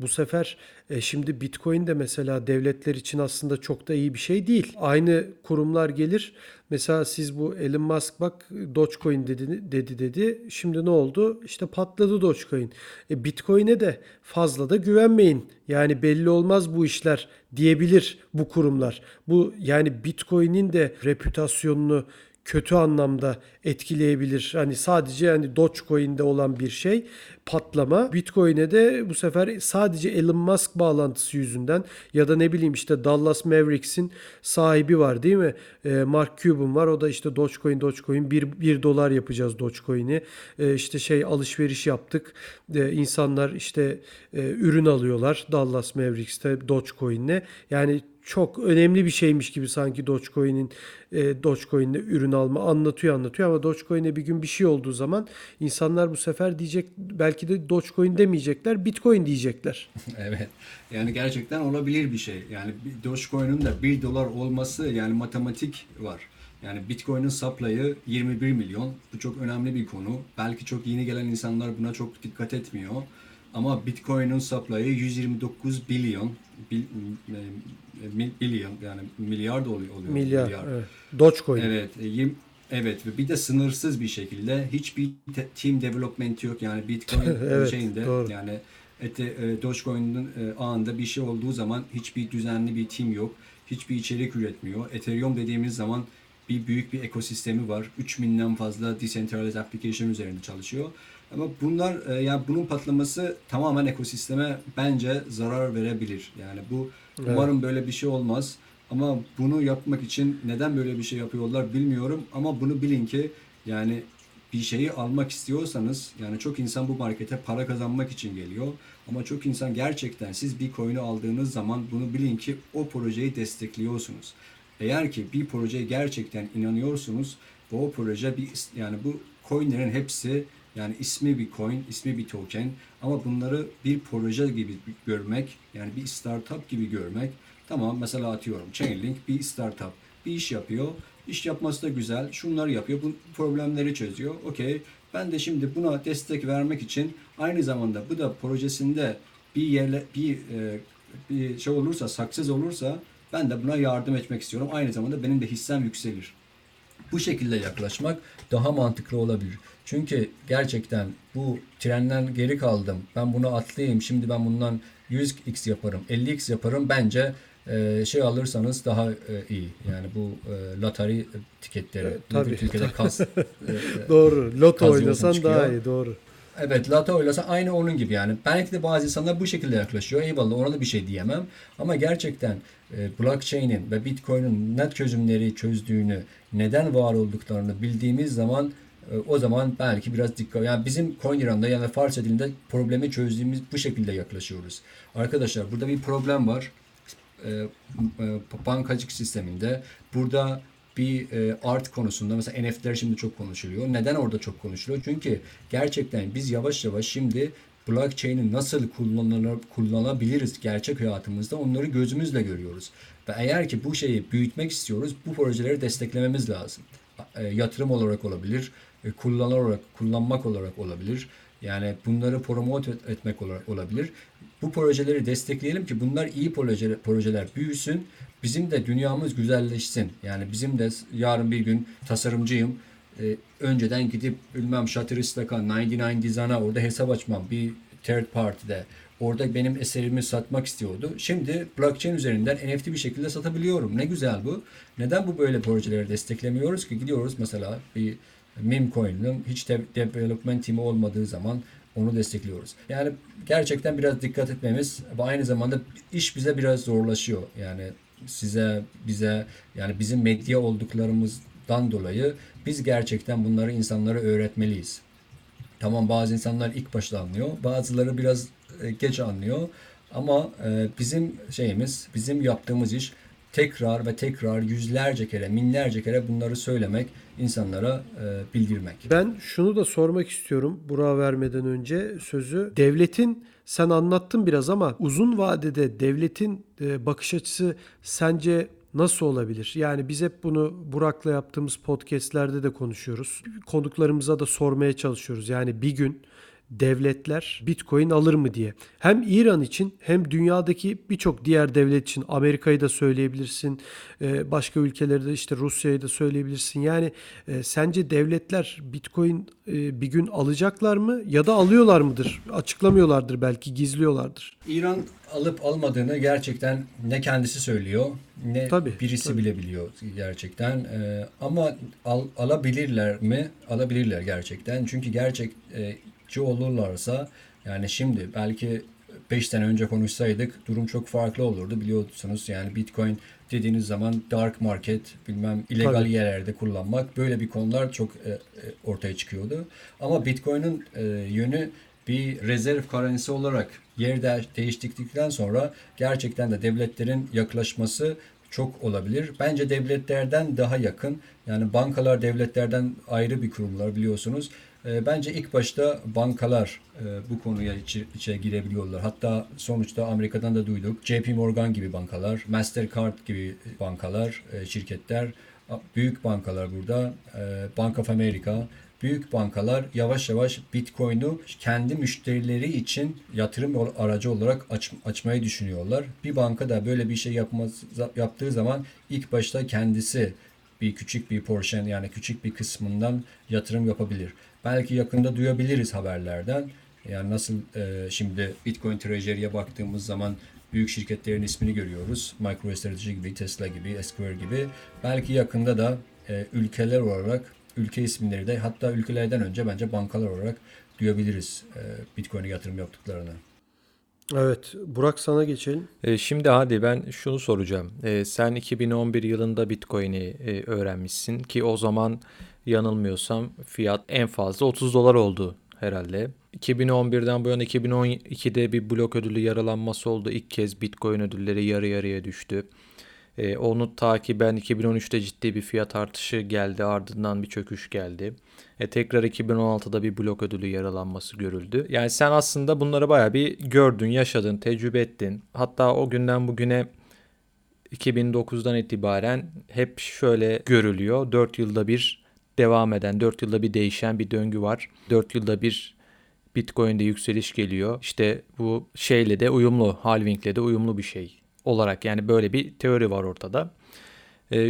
Bu sefer şimdi Bitcoin de mesela devletler için aslında çok da iyi bir şey değil. Aynı kurumlar gelir. Mesela siz bu Elon Musk bak Dogecoin dedi. Şimdi ne oldu? İşte patladı Dogecoin. Bitcoin'e de fazla da güvenmeyin. Yani belli olmaz bu işler diyebilir bu kurumlar. Bu yani Bitcoin'in de reputasyonunu kötü anlamda etkileyebilir. Hani sadece hani Dogecoin'de olan bir şey patlama. Bitcoin'e de bu sefer sadece Elon Musk bağlantısı yüzünden ya da ne bileyim işte Dallas Mavericks'in sahibi var değil mi? Mark Cuban var. O da işte Dogecoin 1 dolar yapacağız Dogecoin'i. İşte alışveriş yaptık. İnsanlar işte ürün alıyorlar Dallas Mavericks'te Dogecoin'le. Yani çok önemli bir şeymiş gibi sanki Dogecoin'le ürün alma anlatıyor ama Dogecoin'e bir gün bir şey olduğu zaman insanlar bu sefer diyecek belki de Dogecoin demeyecekler, Bitcoin diyecekler. Evet. Yani gerçekten olabilir bir şey. Yani Dogecoin'in de 1 dolar olması yani matematik var. Yani Bitcoin'in supply'ı 21 milyon. Bu çok önemli bir konu. Belki çok yeni gelen insanlar buna çok dikkat etmiyor. Ama Bitcoin'in supply'ı 129 milyon yani milyar oluyor. Milyar. Evet. Dogecoin. Evet ve bir de sınırsız bir şekilde hiçbir team development yok yani Bitcoin evet, şeyinde doğru. Yani Dogecoin'in ağında bir şey olduğu zaman hiçbir düzenli bir team yok. Hiçbir içerik üretmiyor. Ethereum dediğimiz zaman büyük bir ekosistemi var. 3000'den fazla decentralized application üzerinde çalışıyor. Ama bunlar yani bunun patlaması tamamen ekosisteme bence zarar verebilir. Yani bu umarım böyle bir şey olmaz. Ama bunu yapmak için neden böyle bir şey yapıyorlar bilmiyorum. Ama bunu bilin ki yani bir şeyi almak istiyorsanız yani çok insan bu markete para kazanmak için geliyor. Ama çok insan gerçekten siz bir coin'i aldığınız zaman bunu bilin ki o projeyi destekliyorsunuz. Eğer ki bir projeye gerçekten inanıyorsunuz ve o proje yani bu coinlerin hepsi Yani ismi bir coin, ismi bir token ama bunları bir proje gibi görmek, yani bir startup gibi görmek. Tamam, mesela atıyorum Chainlink bir startup, bir iş yapıyor. İş yapması da güzel, şunları yapıyor, bu problemleri çözüyor. Okey, ben de şimdi buna destek vermek için aynı zamanda bu da projesinde bir şey olursa, success olursa ben de buna yardım etmek istiyorum. Aynı zamanda benim de hissem yükselir. Bu şekilde yaklaşmak daha mantıklı olabilir. Çünkü gerçekten bu trenden geri kaldım, ben bunu atlayayım, şimdi ben bundan 100x yaparım, 50x yaparım. Bence şey alırsanız daha iyi. Yani bu lotari tiketleri. Tabii. Türkiye'de doğru. Loto oynasan daha iyi. Doğru. Evet, loto oynasan aynı onun gibi yani. Belki de bazı insanlar bu şekilde yaklaşıyor. Eyvallah, ona da bir şey diyemem. Ama gerçekten blockchain'in ve Bitcoin'in net çözümleri çözdüğünü, neden var olduklarını bildiğimiz zaman o zaman belki biraz dikkat. Yani bizim Coiniran'da yani Fars dilinde problemi çözdüğümüz bu şekilde yaklaşıyoruz. Arkadaşlar burada bir problem var. Bankacılık sisteminde burada bir art konusunda mesela NFT'ler şimdi çok konuşuluyor. Neden orada çok konuşuluyor? Çünkü gerçekten biz yavaş yavaş şimdi blockchain'i nasıl kullanabiliriz gerçek hayatımızda onları gözümüzle görüyoruz. Ve eğer ki bu şeyi büyütmek istiyoruz, bu projeleri desteklememiz lazım. Yatırım olarak olabilir, kullanmak olarak olabilir. Yani bunları promote etmek olarak olabilir. Bu projeleri destekleyelim ki bunlar iyi projeler büyüsün. Bizim de dünyamız güzelleşsin. Yani bizim de yarın bir gün tasarımcıyım. Önceden gidip bilmem Shutterstock'a, 99 Design'a orada hesap açmam. Bir third party'de. Orada benim eserimi satmak istiyordu. Şimdi blockchain üzerinden NFT bir şekilde satabiliyorum. Ne güzel bu. Neden bu böyle projeleri desteklemiyoruz ki? Gidiyoruz mesela bir meme coin'in hiç development team'i olmadığı zaman onu destekliyoruz. Yani gerçekten biraz dikkat etmemiz ve aynı zamanda iş bize biraz zorlaşıyor. Yani bize yani bizim medya olduklarımızdan dolayı biz gerçekten bunları insanlara öğretmeliyiz. Tamam, bazı insanlar ilk başta anlıyor, bazıları biraz geç anlıyor ama bizim şeyimiz, bizim yaptığımız iş tekrar ve tekrar yüzlerce kere, binlerce kere bunları söylemek, insanlara bildirmek. Ben şunu da sormak istiyorum Burak'a vermeden önce sözü. Devletin, sen anlattın biraz ama uzun vadede devletin bakış açısı sence nasıl olabilir? Yani biz hep bunu Burak'la yaptığımız podcastlerde de konuşuyoruz. Konuklarımıza da sormaya çalışıyoruz. Yani bir gün devletler Bitcoin alır mı diye. Hem İran için hem dünyadaki birçok diğer devlet için, Amerika'yı da söyleyebilirsin, başka ülkeleri de, işte Rusya'yı da söyleyebilirsin. Yani sence devletler Bitcoin bir gün alacaklar mı ya da alıyorlar mıdır? Açıklamıyorlardır, belki gizliyorlardır. İran alıp almadığını gerçekten ne kendisi söylüyor ne birisi bile biliyor gerçekten. Ama alabilirler mi? Alabilirler gerçekten. Çünkü olurlarsa yani şimdi belki 5 sene önce konuşsaydık durum çok farklı olurdu, biliyorsunuz yani Bitcoin dediğiniz zaman dark market, bilmem illegal yerlerde kullanmak, böyle bir konular çok ortaya çıkıyordu ama Bitcoin'in yönü bir rezerv karanlısı olarak yer değiştirdikten sonra gerçekten de devletlerin yaklaşması çok olabilir. Bence devletlerden daha yakın, yani bankalar devletlerden ayrı bir kurumlar, biliyorsunuz. Bence ilk başta bankalar bu konuya içe girebiliyorlar. Hatta sonuçta Amerika'dan da duyduk. JP Morgan gibi bankalar, Mastercard gibi bankalar, şirketler, büyük bankalar burada, Bank of America, büyük bankalar yavaş yavaş Bitcoin'u kendi müşterileri için yatırım aracı olarak açmayı düşünüyorlar. Bir banka da böyle bir şey yaptığı zaman ilk başta kendisi küçük bir kısmından yatırım yapabilir. Belki yakında duyabiliriz haberlerden. Yani nasıl şimdi Bitcoin Treasury'ye baktığımız zaman büyük şirketlerin ismini görüyoruz. MicroStrategy gibi, Tesla gibi, Square gibi. Belki yakında da ülkeler olarak, ülke isimleri de, hatta ülkelerden önce bence bankalar olarak duyabiliriz Bitcoin'e yatırım yaptıklarını. Evet, Burak sana geçelim. Şimdi hadi ben şunu soracağım. Sen 2011 yılında Bitcoin'i öğrenmişsin ki o zaman yanılmıyorsam fiyat en fazla $30 oldu herhalde. 2011'den bu yana 2012'de bir blok ödülü yaralanması oldu. İlk kez Bitcoin ödülleri yarı yarıya düştü. Onu takiben 2013'te ciddi bir fiyat artışı geldi, ardından bir çöküş geldi. Tekrar 2016'da bir blok ödülü yaralanması görüldü. Yani sen aslında bunları bayağı bir gördün, yaşadın, tecrübe ettin. Hatta o günden bugüne 2009'dan itibaren hep şöyle görülüyor. 4 yılda bir devam eden, 4 yılda bir değişen bir döngü var. 4 yılda bir Bitcoin'de yükseliş geliyor. İşte bu şeyle de uyumlu, halving'le de uyumlu bir şey olarak, yani böyle bir teori var ortada.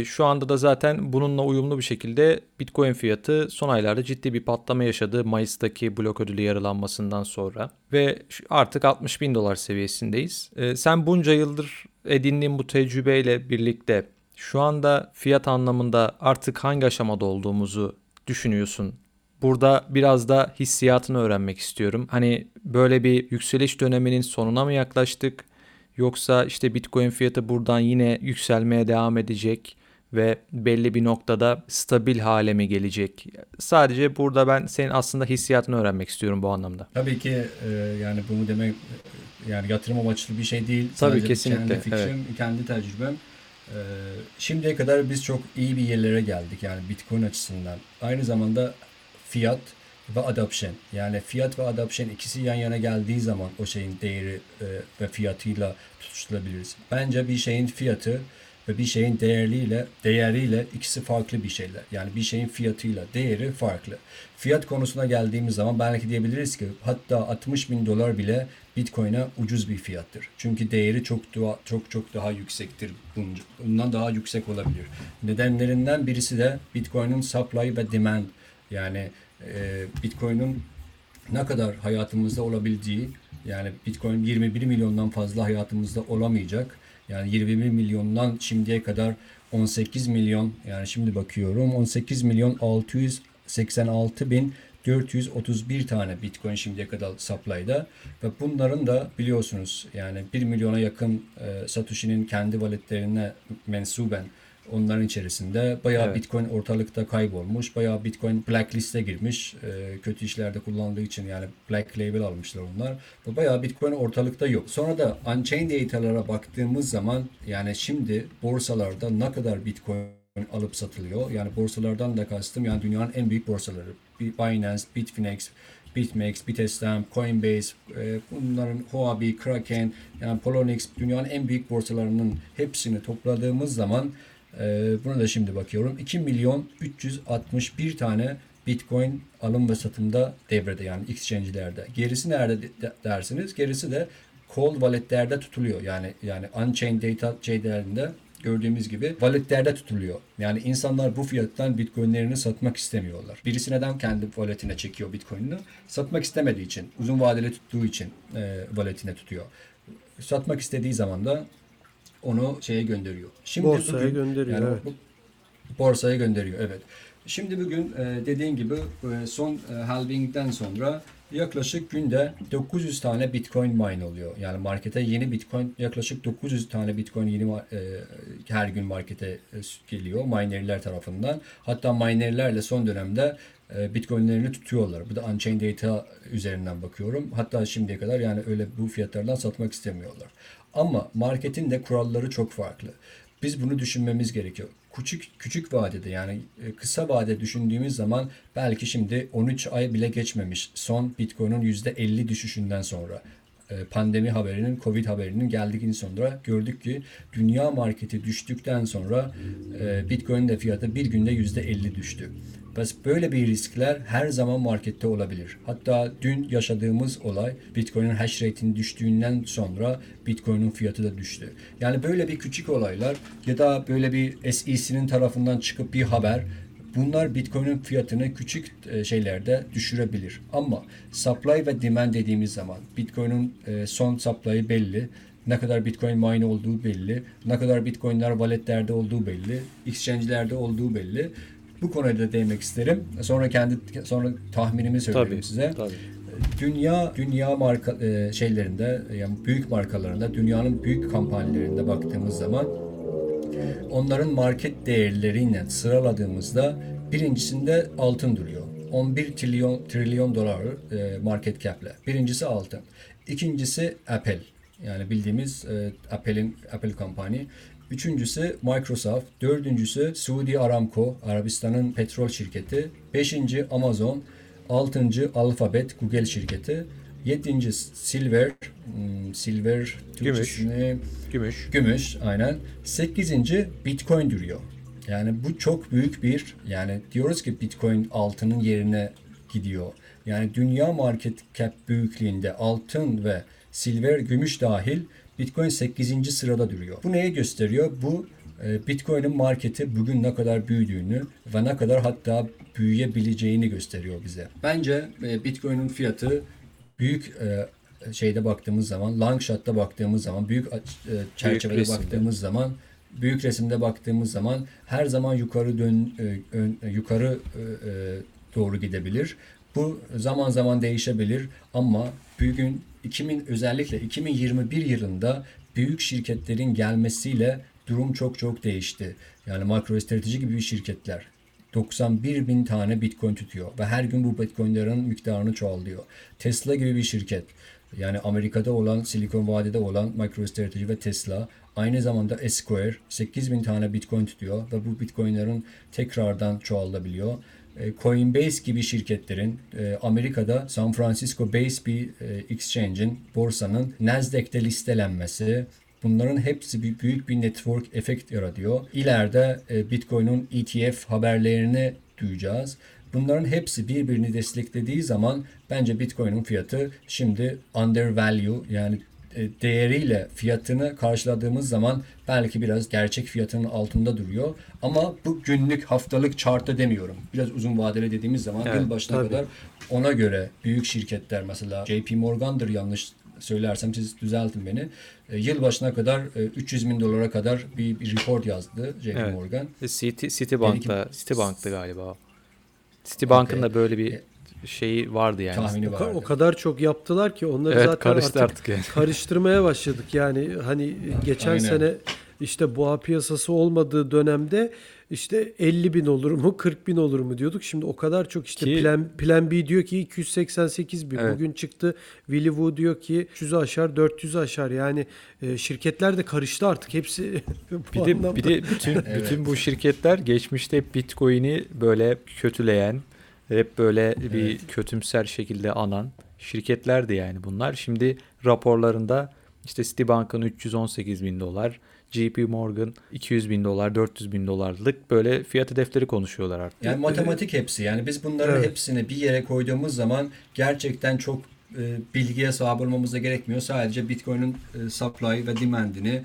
Şu anda da zaten bununla uyumlu bir şekilde Bitcoin fiyatı son aylarda ciddi bir patlama yaşadı. Mayıs'taki blok ödülü yaralanmasından sonra ve artık 60 bin dolar seviyesindeyiz. Sen bunca yıldır edindiğin bu tecrübeyle birlikte şu anda fiyat anlamında artık hangi aşamada olduğumuzu düşünüyorsun? Burada biraz da hissiyatını öğrenmek istiyorum. Hani böyle bir yükseliş döneminin sonuna mı yaklaştık? Yoksa işte Bitcoin fiyatı buradan yine yükselmeye devam edecek ve belli bir noktada stabil hale mi gelecek? Sadece burada ben senin aslında hissiyatını öğrenmek istiyorum bu anlamda. Tabii ki yani bunu demek, yani yatırım amaçlı bir şey değil. Tabii sadece kesinlikle. Kendi fikrim, evet, kendi tecrübem. Şimdiye kadar biz çok iyi bir yerlere geldik yani Bitcoin açısından. Aynı zamanda fiyat ve adoption, yani fiyat ve adoption ikisi yan yana geldiği zaman o şeyin değeri ve fiyatıyla tutuşturabiliriz. Bence bir şeyin fiyatı ve bir şeyin değeriyle ikisi farklı bir şeyler. Yani bir şeyin fiyatıyla değeri farklı. Fiyat konusuna geldiğimiz zaman belki diyebiliriz ki hatta 60 bin dolar bile Bitcoin'e ucuz bir fiyattır. Çünkü değeri çok daha yüksektir. Bundan daha yüksek olabilir. Nedenlerinden birisi de Bitcoin'in supply ve demand, yani Bitcoin'in ne kadar hayatımızda olabildiği, yani Bitcoin 21 milyondan fazla hayatımızda olamayacak. Yani 21 milyondan şimdiye kadar 18 milyon, yani şimdi bakıyorum 18 milyon 686 bin 431 tane Bitcoin şimdiye kadar supply'da ve bunların da biliyorsunuz yani 1 milyona yakın Satoshi'nin kendi valetlerine mensuben onların içerisinde bayağı, evet, Bitcoin ortalıkta kaybolmuş. Bayağı Bitcoin blacklist'e girmiş. Kötü işlerde kullandığı için, yani black label almışlar onlar. Bayağı Bitcoin ortalıkta yok. Sonra da on-chain datalara baktığımız zaman yani şimdi borsalarda ne kadar Bitcoin alıp satılıyor? Yani borsalardan da kastım yani dünyanın en büyük borsaları. Binance, Bitfinex, BitMEX, Bitstamp, Coinbase, bunların Huobi, Kraken, yani Poloniex, dünyanın en büyük borsalarının hepsini topladığımız zaman buna da şimdi bakıyorum. 2 milyon 361 tane Bitcoin alım ve satımda devrede, yani exchange'lerde. Gerisi nerede dersiniz? Gerisi de cold wallet'lerde tutuluyor. Yani on-chain data şeylerinde gördüğümüz gibi wallet'lerde tutuluyor. Yani insanlar bu fiyattan Bitcoin'lerini satmak istemiyorlar. Birisi neden kendi wallet'ine çekiyor Bitcoin'ini? Satmak istemediği için, uzun vadeli tuttuğu için wallet'ine tutuyor. Satmak istediği zaman da onu şeye gönderiyor. Şimdi borsaya gönderiyor. Yani evet. Borsaya gönderiyor, evet. Şimdi bugün dediğin gibi son halving'den sonra yaklaşık günde 900 tane Bitcoin mine oluyor. Yani markete yeni Bitcoin, yaklaşık 900 tane Bitcoin yeni her gün markete geliyor minerler tarafından. Hatta minerlerle son dönemde Bitcoin'lerini tutuyorlar. Bu da on-chain data üzerinden bakıyorum. Hatta şimdiye kadar yani öyle bu fiyatlardan satmak istemiyorlar. Ama marketin de kuralları çok farklı. Biz bunu düşünmemiz gerekiyor. Küçük vadede, yani kısa vadede düşündüğümüz zaman belki şimdi 13 ay bile geçmemiş son Bitcoin'in %50 düşüşünden sonra, pandemi haberinin, Covid haberinin geldikten sonra gördük ki dünya marketi düştükten sonra Bitcoin'in de fiyatı bir günde %50 düştü. Böyle bir riskler her zaman markette olabilir. Hatta dün yaşadığımız olay Bitcoin'in hash rate'in düştüğünden sonra Bitcoin'in fiyatı da düştü. Yani böyle bir küçük olaylar ya da böyle bir SEC'nin tarafından çıkıp bir haber, bunlar Bitcoin'in fiyatını küçük şeylerde düşürebilir. Ama supply ve demand dediğimiz zaman Bitcoin'in son supply'ı belli. Ne kadar Bitcoin mine olduğu belli. Ne kadar Bitcoin'ler wallet'lerde olduğu belli. Exchange'lerde olduğu belli. Bu konuya da değinmek isterim. Sonra tahminimi söyleyeyim size. Tabii. Dünya marka şeylerinde, yani büyük markalarında, dünyanın büyük kampanyalarında baktığımız zaman onların market değerleriyle sıraladığımızda birincisinde altın duruyor. 11 trilyon dolar market cap'le. Birincisi altın. İkincisi Apple. Yani bildiğimiz Apple kampanya. Üçüncüsü Microsoft, dördüncüsü Suudi Aramco, Arabistan'ın petrol şirketi, beşinci Amazon, altıncı Alphabet, Google şirketi, yedinci Silver, Türkçesini gümüş, aynen. Sekizinci Bitcoin duruyor. Yani bu çok büyük bir, yani diyoruz ki Bitcoin altının yerine gidiyor. Yani dünya market cap büyüklüğünde altın ve silver, gümüş dahil Bitcoin 8. sırada duruyor. Bu neye gösteriyor? Bu Bitcoin'in marketi bugün ne kadar büyüdüğünü ve ne kadar hatta büyüyebileceğini gösteriyor bize. Bence Bitcoin'in fiyatı büyük baktığımız zaman, long shot'ta baktığımız zaman, büyük çerçevede büyük baktığımız zaman, büyük resimde baktığımız zaman her zaman yukarı doğru gidebilir. Bu zaman zaman değişebilir ama bugün özellikle 2021 yılında büyük şirketlerin gelmesiyle durum çok değişti. Yani MicroStrategy gibi şirketler 91 bin tane Bitcoin tutuyor ve her gün bu Bitcoin'lerin miktarını çoğalıyor. Tesla gibi bir şirket, yani Amerika'da olan, Silikon Vadisi'de olan MicroStrategy ve Tesla aynı zamanda Esquire 8 bin tane Bitcoin tutuyor ve bu Bitcoin'lerin tekrardan çoğalabiliyor. Coinbase gibi şirketlerin Amerika'da San Francisco based bir exchange'in, borsanın Nasdaq'te listelenmesi, bunların hepsi büyük bir network efekt yaratıyor. İleride Bitcoin'un ETF haberlerini duyacağız. Bunların hepsi birbirini desteklediği zaman bence Bitcoin'un fiyatı şimdi undervalue, yani değeriyle fiyatını karşıladığımız zaman belki biraz gerçek fiyatının altında duruyor. Ama bu günlük, haftalık chart'ta demiyorum. Biraz uzun vadeli dediğimiz zaman yıl başına kadar, ona göre büyük şirketler, mesela JP Morgan'dır yanlış söylersem, siz düzeltin beni. Yıl başına kadar $300,000 kadar bir report yazdı JP Morgan. Citibank'ta galiba. Citibank'ın da böyle bir şeyi vardı yani. O kadar çok yaptılar ki onları zaten artık karıştırmaya başladık. Yani hani geçen sene işte boğa piyasası olmadığı dönemde işte 50.000 olur mu 40.000 olur mu diyorduk. Şimdi o kadar çok işte ki, plan B diyor ki 288.000 bugün çıktı. Willy Woo diyor ki 300'ü aşar 400'ü aşar. Yani şirketler de karıştı artık hepsi. bir de bütün bu şirketler geçmişte Bitcoin'i böyle kötüleyen, hep böyle bir kötümser şekilde anan şirketlerdi yani bunlar. Şimdi raporlarında işte Citibank'ın $318,000, JP Morgan $200,000, $400,000'lık böyle fiyat hedefleri konuşuyorlar artık. Yani matematik hepsi. Yani biz bunların hepsini bir yere koyduğumuz zaman gerçekten çok bilgiye sahip olmamıza gerekmiyor. Sadece Bitcoin'in supply ve demand'ini,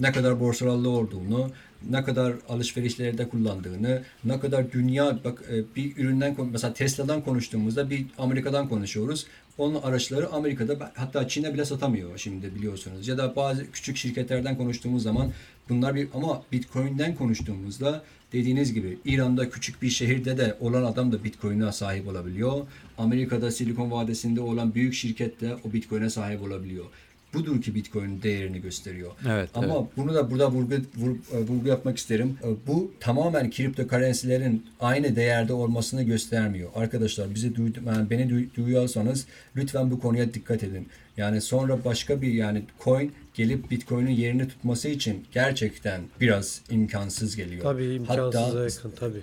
ne kadar borsalarlı olduğunu, ne kadar alışverişlerde kullandığını, ne kadar dünya, bak bir üründen, mesela Tesla'dan konuştuğumuzda bir Amerika'dan konuşuyoruz. Onun araçları Amerika'da, hatta Çin'e bile satamıyor şimdi, biliyorsunuz. Ya da bazı küçük şirketlerden konuştuğumuz zaman bunlar ama Bitcoin'den konuştuğumuzda dediğiniz gibi İran'da küçük bir şehirde de olan adam da Bitcoin'e sahip olabiliyor. Amerika'da Silikon Vadisi'nde olan büyük şirket de o Bitcoin'e sahip olabiliyor. Budur ki Bitcoin'in değerini gösteriyor. Bunu da burada vurgu yapmak isterim. Bu tamamen kriptokarensilerin aynı değerde olmasını göstermiyor. Arkadaşlar, beni duyuyorsanız lütfen bu konuya dikkat edin. Yani sonra başka bir coin gelip Bitcoin'in yerini tutması için gerçekten biraz imkansız geliyor. Tabii imkansıza yakın tabii.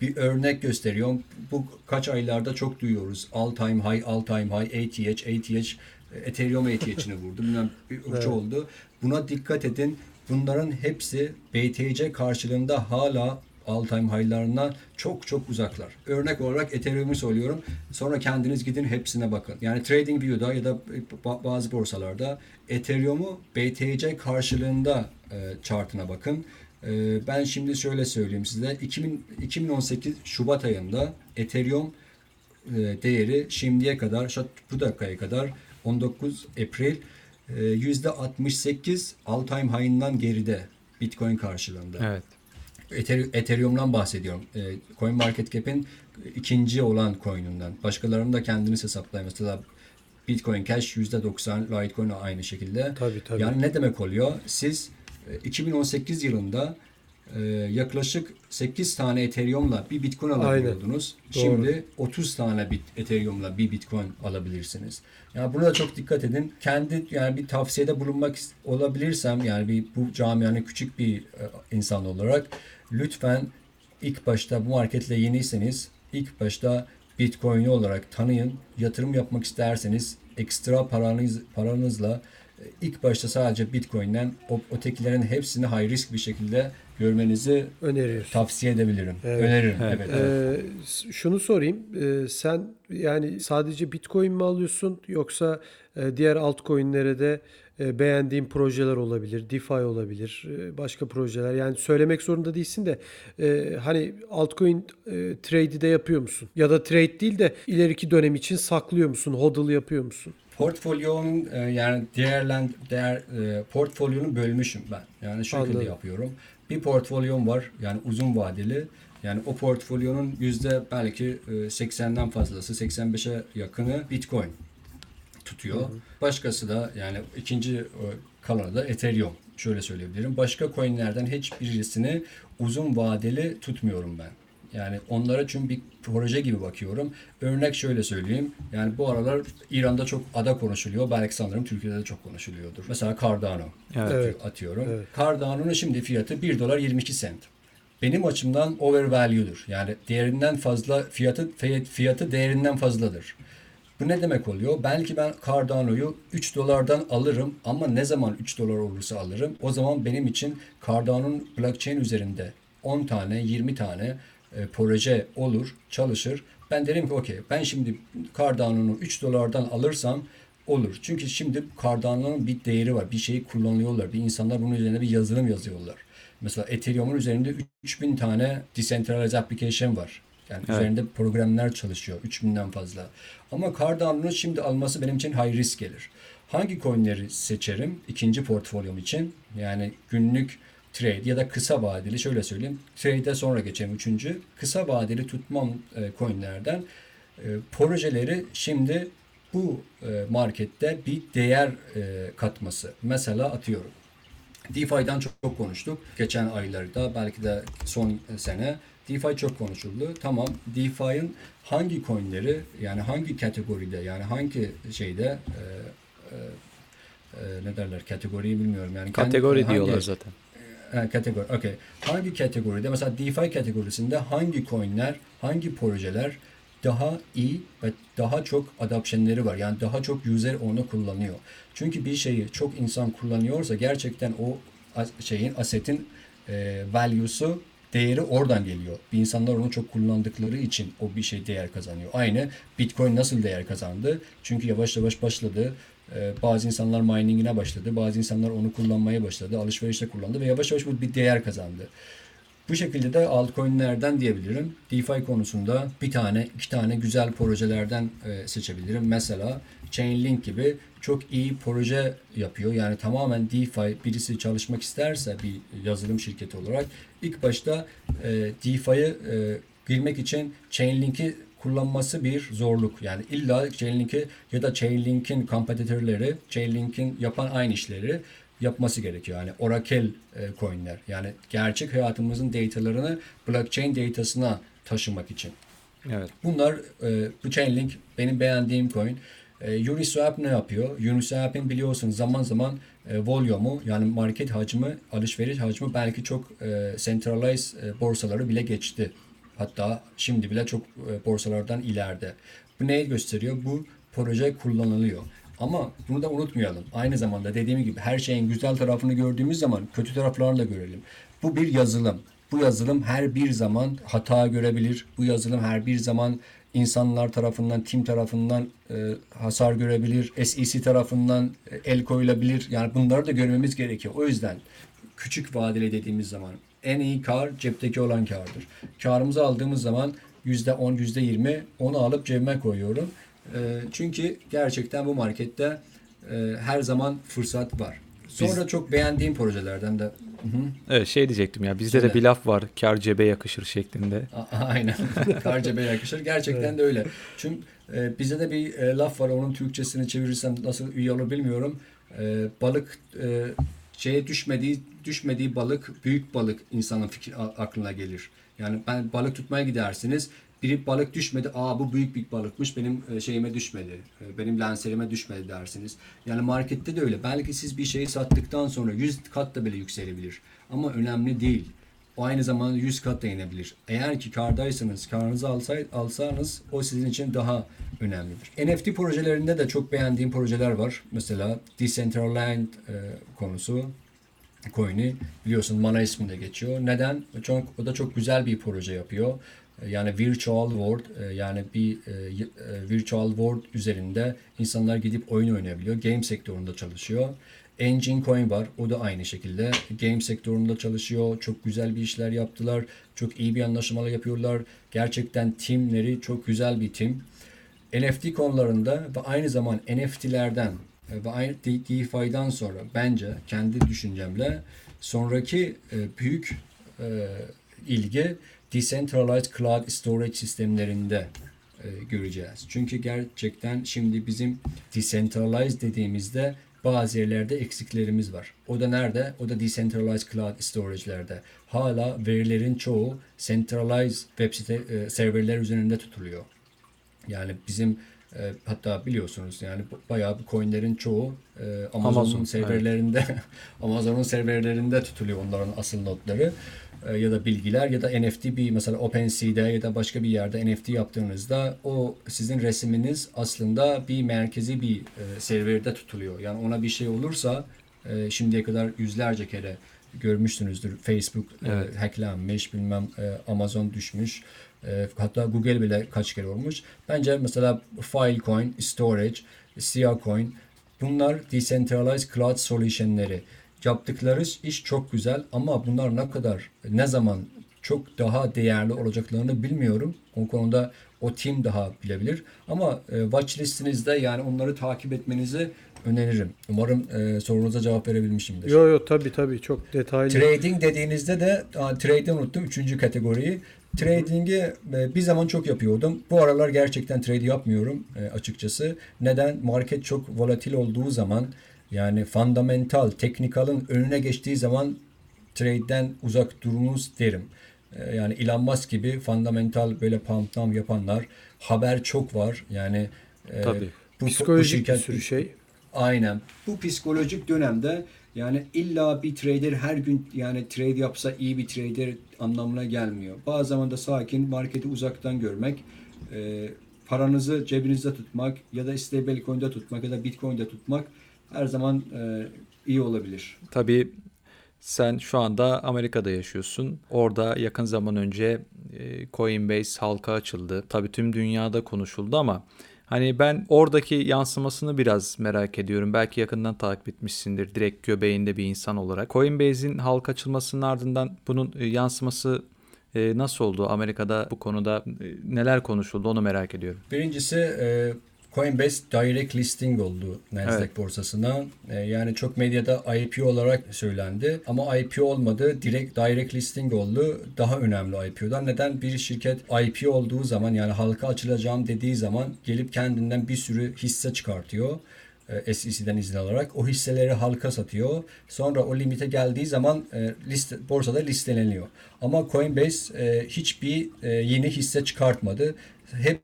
Bir örnek gösteriyorum. Bu kaç aylarda çok duyuyoruz. All time high, ATH Ethereum ATH'ini vurdu. Bundan bir uç oldu. Buna dikkat edin. Bunların hepsi BTC karşılığında hala all time high'larına çok uzaklar. Örnek olarak Ethereum'u söylüyorum. Sonra kendiniz gidin hepsine bakın. Yani TradingView'da ya da bazı borsalarda Ethereum'u BTC karşılığında chart'ına bakın. Ben şimdi şöyle söyleyeyim size. 2018 Şubat ayında Ethereum değeri şimdiye kadar, bu dakikaya kadar 19 Eylül %68 all time high'ından geride Bitcoin karşılığında. Evet. Ethereum'dan bahsediyorum. CoinMarketCap'in ikinci olan coin'undan. Başkalarının da kendiniz hesaplayın. Mesela Bitcoin Cash %90, Litecoin aynı şekilde. Tabii. Yani ne demek oluyor? Siz 2018 yılında yaklaşık 8 tane Ethereum'la bir Bitcoin alabiliyordunuz. Şimdi 30 tane Ethereum'la bir Bitcoin alabilirsiniz. Yani buna da çok dikkat edin. Kendi yani bir tavsiyede bulunmak olabilirsem, yani bir bu camianın küçük bir insan olarak, lütfen ilk başta bu marketle yeniyseniz ilk başta Bitcoin'i olarak tanıyın. Yatırım yapmak isterseniz ekstra paranızla ilk başta sadece Bitcoin'den ötekilerin hepsini high risk bir şekilde görmenizi tavsiye edebilirim. Evet. Öneririm. Evet. Şunu sorayım. Sen yani sadece Bitcoin mi alıyorsun, yoksa diğer altcoin'lere de beğendiğin projeler olabilir, DeFi olabilir, başka projeler. Yani söylemek zorunda değilsin de hani altcoin trade'i de yapıyor musun? Ya da trade değil de ileriki dönem için saklıyor musun, hodl yapıyor musun? Portfolyonun yani portfolyonu bölmüşüm ben. Yani şekilde yapıyorum. Bir portfolyom var yani uzun vadeli. Yani o portfolyonun yüzde belki 80'den fazlası, 85'e yakını Bitcoin tutuyor. Başkası da yani ikinci kalanı da Ethereum. Şöyle söyleyebilirim. Başka coinlerden hiçbirisini uzun vadeli tutmuyorum ben. Yani onlara çünkü bir proje gibi bakıyorum. Örnek şöyle söyleyeyim. Yani bu aralar İran'da çok ada konuşuluyor. Belki sanırım Türkiye'de de çok konuşuluyordur. Mesela Cardano atıyorum. Evet. Cardano'nun şimdi fiyatı $1.22. Benim açımdan overvalue'dur. Yani değerinden fazla, fiyatı değerinden fazladır. Bu ne demek oluyor? Belki ben Cardano'yu $3'dan alırım ama ne zaman $3 olursa alırım. O zaman benim için Cardano'nun blockchain üzerinde 10 tane, 20 tane proje olur, çalışır. Ben derim ki okey, ben şimdi Cardano'nu $3'dan alırsam olur. Çünkü şimdi Cardano'nun bir değeri var. Bir şeyi kullanıyorlar. Bir insanlar bunun üzerine bir yazılım yazıyorlar. Mesela Ethereum'un üzerinde 3000 tane decentralized application var. Yani üzerinde programlar çalışıyor. 3000'den fazla. Ama Cardano'nun şimdi alması benim için high risk gelir. Hangi coinleri seçerim ikinci portfolyom için? Yani günlük trade ya da kısa vadeli, şöyle söyleyeyim. Trade'e sonra geçelim. Üçüncü, kısa vadeli tutmam coinlerden projeleri şimdi bu markette bir değer katması. Mesela atıyorum. DeFi'den çok konuştuk. Geçen aylarda, belki de son sene DeFi çok konuşuldu. Tamam, DeFi'nin hangi coinleri, yani hangi kategoride, yani hangi şeyde ne derler, kategoriyi bilmiyorum. Yani kategori diyorlar zaten. Kategori, okay. Hangi kategoride, mesela DeFi kategorisinde hangi coinler, hangi projeler daha iyi ve daha çok adoption'leri var. Yani daha çok user onu kullanıyor. Çünkü bir şeyi çok insan kullanıyorsa gerçekten o şeyin, asset'in value'su, değeri oradan geliyor. İnsanlar onu çok kullandıkları için o bir şey değer kazanıyor. Aynı Bitcoin nasıl değer kazandı? Çünkü yavaş yavaş başladı. Bazı insanlar mining'ine başladı. Bazı insanlar onu kullanmaya başladı. Alışverişte kullandı ve yavaş yavaş bu bir değer kazandı. Bu şekilde de altcoin'lerden diyebilirim. DeFi konusunda bir tane, iki tane güzel projelerden seçebilirim. Mesela Chainlink gibi çok iyi proje yapıyor. Yani tamamen DeFi, birisi çalışmak isterse bir yazılım şirketi olarak ilk başta DeFi'ye girmek için Chainlink'i kullanması bir zorluk. Yani illa Chainlink'i ya da Chainlink'in competitor'ları, Chainlink'in yapan aynı işleri yapması gerekiyor. Yani Oracle coin'ler. Yani gerçek hayatımızın datalarını blockchain datasına taşımak için. Evet. Bunlar bu Chainlink benim beğendiğim coin. Uniswap ne yapıyor? Uniswap'in biliyorsunuz zaman zaman volume'u, yani market hacmi, alışveriş hacmi belki çok centralized borsaları bile geçti. Hatta şimdi bile çok borsalardan ileride. Bu neyi gösteriyor? Bu proje kullanılıyor. Ama bunu da unutmayalım. Aynı zamanda dediğim gibi her şeyin güzel tarafını gördüğümüz zaman kötü taraflarını da görelim. Bu bir yazılım. Bu yazılım her bir zaman hata görebilir. Bu yazılım her bir zaman insanlar tarafından, tim tarafından hasar görebilir. SEC tarafından el koyulabilir. Yani bunları da görmemiz gerekiyor. O yüzden küçük vadeli dediğimiz zaman en iyi kar cepteki olan kardır. Karımızı aldığımız zaman %10, %20 onu alıp cebime koyuyorum. Çünkü gerçekten bu markette her zaman fırsat var. Sonra çok beğendiğim projelerden de evet, şey diyecektim ya, bizde de bir laf var, kar cebe yakışır şeklinde. Aynen. Kar cebe yakışır. Gerçekten de öyle. Çünkü bizde de bir laf var, onun Türkçesini çevirirsem nasıl üye olur bilmiyorum. Balık şeye düşmediği balık, büyük balık insanın aklına gelir. Yani ben balık tutmaya gidersiniz. Bir balık düşmedi. Aa, bu büyük bir balıkmış. Benim şeyime düşmedi. Benim lanserime düşmedi dersiniz. Yani markette de öyle. Belki siz bir şeyi sattıktan sonra 100 kat da bile yükselebilir. Ama önemli değil. O aynı zamanda 100 kat da inebilir. Eğer ki kardaysanız, karınızı alsanız o sizin için daha önemlidir. NFT projelerinde de çok beğendiğim projeler var. Mesela Decentraland konusu. Coin'i biliyorsun Mana isminde geçiyor. Neden? Çünkü o da çok güzel bir proje yapıyor. Yani virtual world, yani bir virtual world üzerinde insanlar gidip oyun oynayabiliyor. Game sektöründe çalışıyor. Engine Coin var. O da aynı şekilde game sektöründe çalışıyor. Çok güzel bir işler yaptılar. Çok iyi bir anlaşmalar yapıyorlar. Gerçekten teamleri çok güzel bir team. NFT konularında ve aynı zaman NFT'lerden ve aynı DeFi'den sonra bence kendi düşüncemle sonraki büyük ilgi Decentralized Cloud Storage sistemlerinde göreceğiz. Çünkü gerçekten şimdi bizim Decentralized dediğimizde bazı yerlerde eksiklerimiz var. O da nerede? O da Decentralized Cloud Storage'lerde. Hala verilerin çoğu Centralized web site serverler üzerinde tutuluyor. Yani bizim hatta biliyorsunuz yani bayağı coinlerin çoğu Amazon serverlerinde evet. Amazon'un serverlerinde tutuluyor onların asıl notları ya da bilgiler ya da NFT bir mesela OpenSea'de ya da başka bir yerde NFT yaptığınızda o sizin resminiz aslında bir merkezi bir serverde tutuluyor. Yani ona bir şey olursa şimdiye kadar yüzlerce kere görmüşsünüzdür. Facebook evet. Hacklenmiş, bilmem Amazon düşmüş. Hatta Google bile kaç kere olmuş. Bence mesela Filecoin, Storage, Siacoin bunlar Decentralized Cloud Solution'leri. Yaptıkları iş çok güzel ama bunlar ne kadar, ne zaman çok daha değerli olacaklarını bilmiyorum. O konuda o team daha bilebilir. Ama watch listinizde yani onları takip etmenizi öneririm. Umarım sorunuza cevap verebilmişimdir. Yo tabii çok detaylı. Trading dediğinizde de trading unuttum 3. kategoriyi. Trading'i bir zaman çok yapıyordum. Bu aralar gerçekten trade yapmıyorum açıkçası. Neden? Market çok volatil olduğu zaman yani fundamental, teknikalın önüne geçtiği zaman trade'den uzak durunuz derim. Yani Elon Musk gibi fundamental böyle pump down yapanlar haber çok var. Yani tabii. Psikolojik bir sürü şey. Aynen. Bu psikolojik dönemde yani illa bir trader her gün yani trade yapsa iyi bir trader anlamına gelmiyor. Bazı zaman da sakin marketi uzaktan görmek, paranızı cebinizde tutmak ya da stablecoin'de tutmak ya da bitcoin'de tutmak her zaman iyi olabilir. Tabii sen şu anda Amerika'da yaşıyorsun. Orada yakın zaman önce Coinbase halka açıldı. Tabii tüm dünyada konuşuldu ama hani ben oradaki yansımasını biraz merak ediyorum. Belki yakından takip etmişsindir direkt göbeğinde bir insan olarak. Coinbase'in halka açılmasının ardından bunun yansıması nasıl oldu? Amerika'da bu konuda neler konuşuldu onu merak ediyorum. Birincisi Coinbase direct listing oldu Nasdaq evet. borsasına. Yani çok medyada IPO olarak söylendi ama IPO olmadı. Direct listing oldu. Daha önemli IPO'dan. Neden? Bir şirket IPO olduğu zaman yani halka açılacağım dediği zaman gelip kendinden bir sürü hisse çıkartıyor. SEC'den izin alarak. O hisseleri halka satıyor. Sonra o limite geldiği zaman borsada listeleniyor. Ama Coinbase hiçbir yeni hisse çıkartmadı. Hep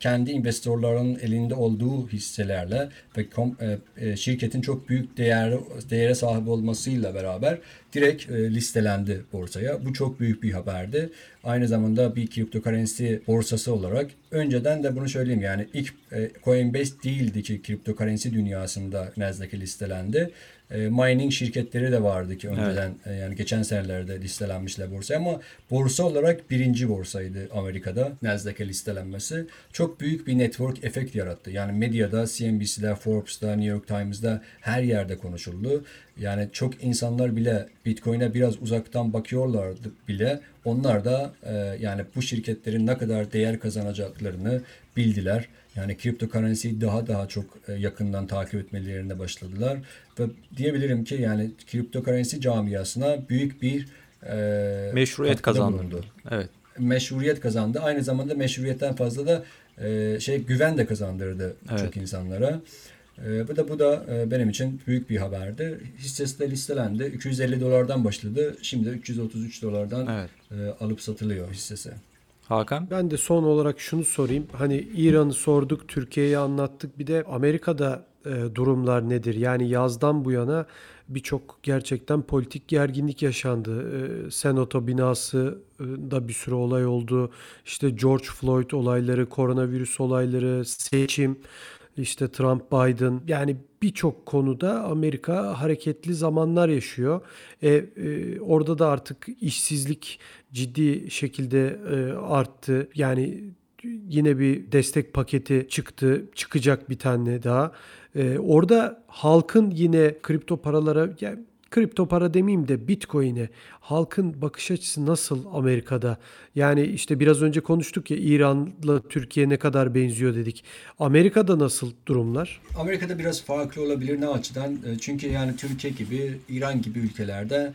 kendi investörlerin elinde olduğu hisselerle ve şirketin çok büyük değere sahip olmasıyla beraber direkt listelendi borsaya. Bu çok büyük bir haberdi. Aynı zamanda bir cryptocurrency borsası olarak önceden de bunu söyleyeyim yani ilk Coinbase değildi ki cryptocurrency dünyasında Nasdaq'e listelendi. Mining şirketleri de vardı ki önceden evet. Yani geçen senelerde listelenmişler borsaya ama borsa olarak birinci borsaydı Amerika'da Nasdaq'e listelenmesi. Çok büyük bir network efekt yarattı. Yani medyada, CNBC'de, Forbes'da, New York Times'da her yerde konuşuldu. Yani çok insanlar bile Bitcoin'e biraz uzaktan bakıyorlardı bile. Onlar da yani bu şirketlerin ne kadar değer kazanacaklarını bildiler. Yani cryptocurrency'yi daha çok yakından takip etmelerine başladılar. Ve diyebilirim ki yani cryptocurrency camiasına büyük bir meşruiyet kazandı. Bulundu. Evet. Meşruiyet kazandı. Aynı zamanda meşruiyetten fazla da güven de kazandırdı evet. Çok insanlara. Bu da benim için büyük bir haberdi. Hissesi de listelendi. $250'dan başladı. Şimdi $333'dan alıp satılıyor hissesi. Hakan? Ben de son olarak şunu sorayım. Hani İran'ı sorduk, Türkiye'yi anlattık. Bir de Amerika'da durumlar nedir? Yani yazdan bu yana birçok gerçekten politik gerginlik yaşandı. Senato binasında bir sürü olay oldu. İşte George Floyd olayları, koronavirüs olayları, seçim, işte Trump, Biden, yani birçok konuda Amerika hareketli zamanlar yaşıyor. Orada da artık işsizlik ciddi şekilde arttı. Yani yine bir destek paketi çıktı, çıkacak bir tane daha. Orada halkın yine kripto paralara, yani kripto para demeyeyim de Bitcoin'e halkın bakış açısı nasıl Amerika'da? Yani işte biraz önce konuştuk ya, İran'la Türkiye ne kadar benziyor dedik. Amerika'da nasıl durumlar? Amerika'da biraz farklı olabilir, ne açıdan? Çünkü yani Türkiye gibi, İran gibi ülkelerde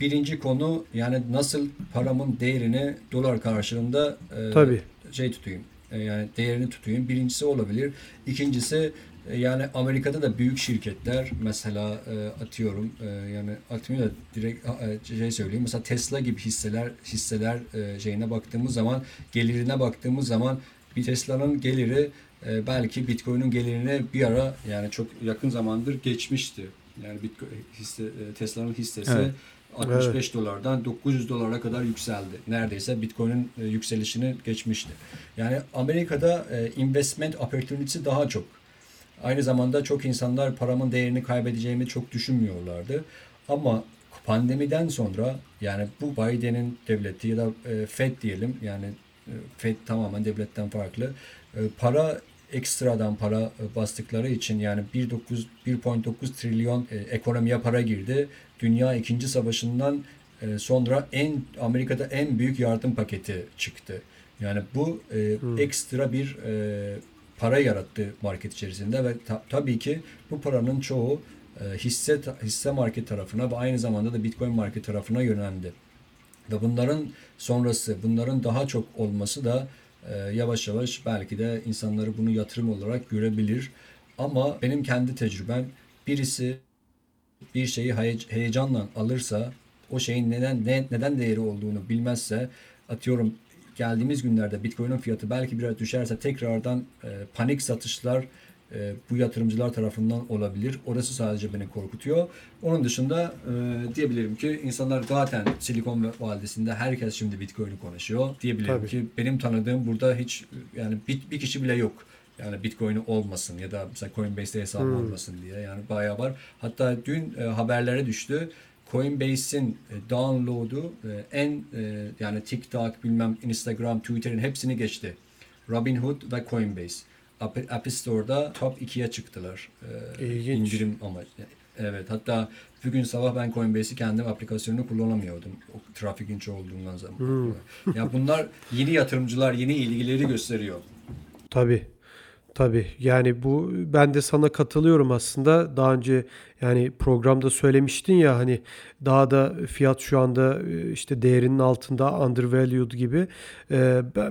birinci konu yani nasıl paramın değerini dolar karşılığında tutayım. Yani değerini tutayım. Birincisi olabilir. İkincisi, yani Amerika'da da büyük şirketler mesela atıyorum yani atmıyor da direkt şey söyleyeyim. Mesela Tesla gibi hisseler şeyine baktığımız zaman, gelirine baktığımız zaman bir Tesla'nın geliri belki Bitcoin'in gelirine bir ara, yani çok yakın zamandır geçmişti. Yani Bitcoin Tesla'nın hissesi $65'dan $900'a kadar yükseldi. Neredeyse Bitcoin'in yükselişini geçmişti. Yani Amerika'da investment opportunity'si daha çok. Aynı zamanda çok insanlar paramın değerini kaybedeceğimi çok düşünmüyorlardı. Ama pandemiden sonra, yani bu Biden'in devleti ya da FED diyelim, yani FED tamamen devletten farklı. Para, ekstradan para bastıkları için yani 1.9 trilyon ekonomiye para girdi. Dünya 2. Savaşı'ndan sonra Amerika'da en büyük yardım paketi çıktı. Yani bu ekstra bir para yarattı market içerisinde ve tabii ki bu paranın çoğu hisse market tarafına ve aynı zamanda da Bitcoin market tarafına yöneldi. Ve bunların daha çok olması da yavaş yavaş belki de insanları bunu yatırım olarak görebilir. Ama benim kendi tecrübem, birisi bir şeyi heyecanla alırsa, o şeyin neden değeri olduğunu bilmezse, atıyorum geldiğimiz günlerde Bitcoin'in fiyatı belki biraz düşerse tekrardan panik satışlar bu yatırımcılar tarafından olabilir. Orası sadece beni korkutuyor. Onun dışında diyebilirim ki insanlar zaten Silikon Vadisi'nde herkes şimdi Bitcoin'i konuşuyor. Diyebilirim ki benim tanıdığım burada hiç, yani bir kişi bile yok. Yani Bitcoin'i olmasın ya da mesela Coinbase'de hesabı olmasın diye, yani bayağı var. Hatta dün haberlere düştü. Coinbase'in download'u yani TikTok, bilmem Instagram, Twitter'in hepsini geçti. Robinhood ve Coinbase. App Store'da top 2'ye çıktılar. İndirim amacı. Evet, hatta bugün sabah ben Coinbase'i kendim aplikasyonunu kullanamıyordum. O trafikin çoğunluğundan zaman. Ya bunlar yeni yatırımcılar, yeni ilgileri gösteriyor. Tabii. Yani bu, ben de sana katılıyorum aslında. Daha önce yani programda söylemiştin ya, hani daha da fiyat şu anda işte değerinin altında, undervalued gibi.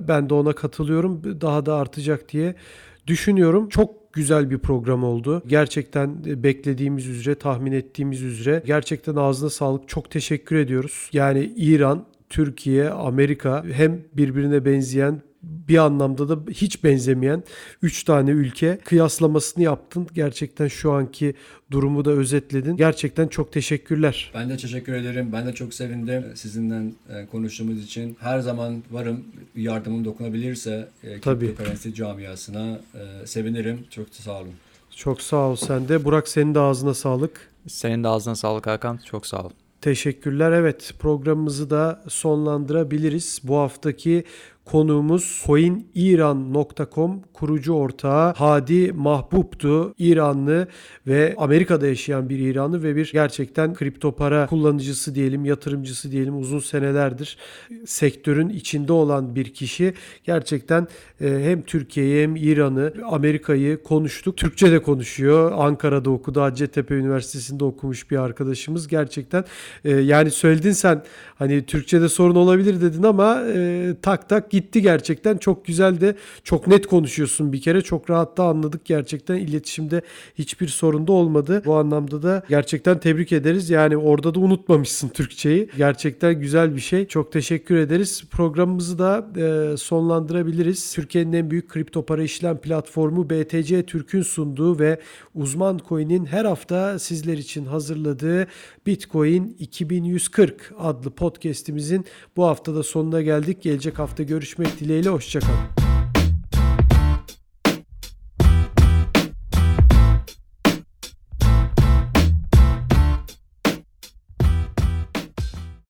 Ben de ona katılıyorum. Daha da artacak diye düşünüyorum. Çok güzel bir program oldu. Gerçekten beklediğimiz üzere, tahmin ettiğimiz üzere. Gerçekten ağzına sağlık. Çok teşekkür ediyoruz. Yani İran, Türkiye, Amerika, hem birbirine benzeyen, bir anlamda da hiç benzemeyen 3 tane ülke kıyaslamasını yaptın. Gerçekten şu anki durumu da özetledin. Gerçekten çok teşekkürler. Ben de teşekkür ederim. Ben de çok sevindim sizinle konuştuğumuz için. Her zaman varım. Yardımım dokunabilirse kriptoparansi camiasına sevinirim. Çok sağ olun. Çok sağ ol sen de. Burak, senin de ağzına sağlık. Senin de ağzına sağlık Hakan. Çok sağ ol. Teşekkürler. Evet, programımızı da sonlandırabiliriz. Bu haftaki konuğumuz Coiniran.com kurucu ortağı Hadi Mahbub'tu. İranlı ve Amerika'da yaşayan bir İranlı ve bir gerçekten kripto para kullanıcısı diyelim, yatırımcısı diyelim, uzun senelerdir sektörün içinde olan bir kişi. Gerçekten hem Türkiye'yi hem İran'ı, Amerika'yı konuştuk. Türkçe de konuşuyor. Ankara'da okudu. Hacettepe Üniversitesi'nde okumuş bir arkadaşımız. Gerçekten yani söyledin sen, hani Türkçe'de sorun olabilir dedin ama tak tak gitti gerçekten. Çok güzel de, çok net konuşuyorsun bir kere. Çok rahat da anladık gerçekten. İletişimde hiçbir sorun da olmadı. Bu anlamda da gerçekten tebrik ederiz. Yani orada da unutmamışsın Türkçeyi. Gerçekten güzel bir şey. Çok teşekkür ederiz. Programımızı da sonlandırabiliriz. Türkiye'nin en büyük kripto para işlem platformu BTC Türk'ün sunduğu ve Uzman Coin'in her hafta sizler için hazırladığı Bitcoin 2140 adlı podcast'imizin bu haftada sonuna geldik. Gelecek hafta görüşmek dileğiyle. Hoşça kalın.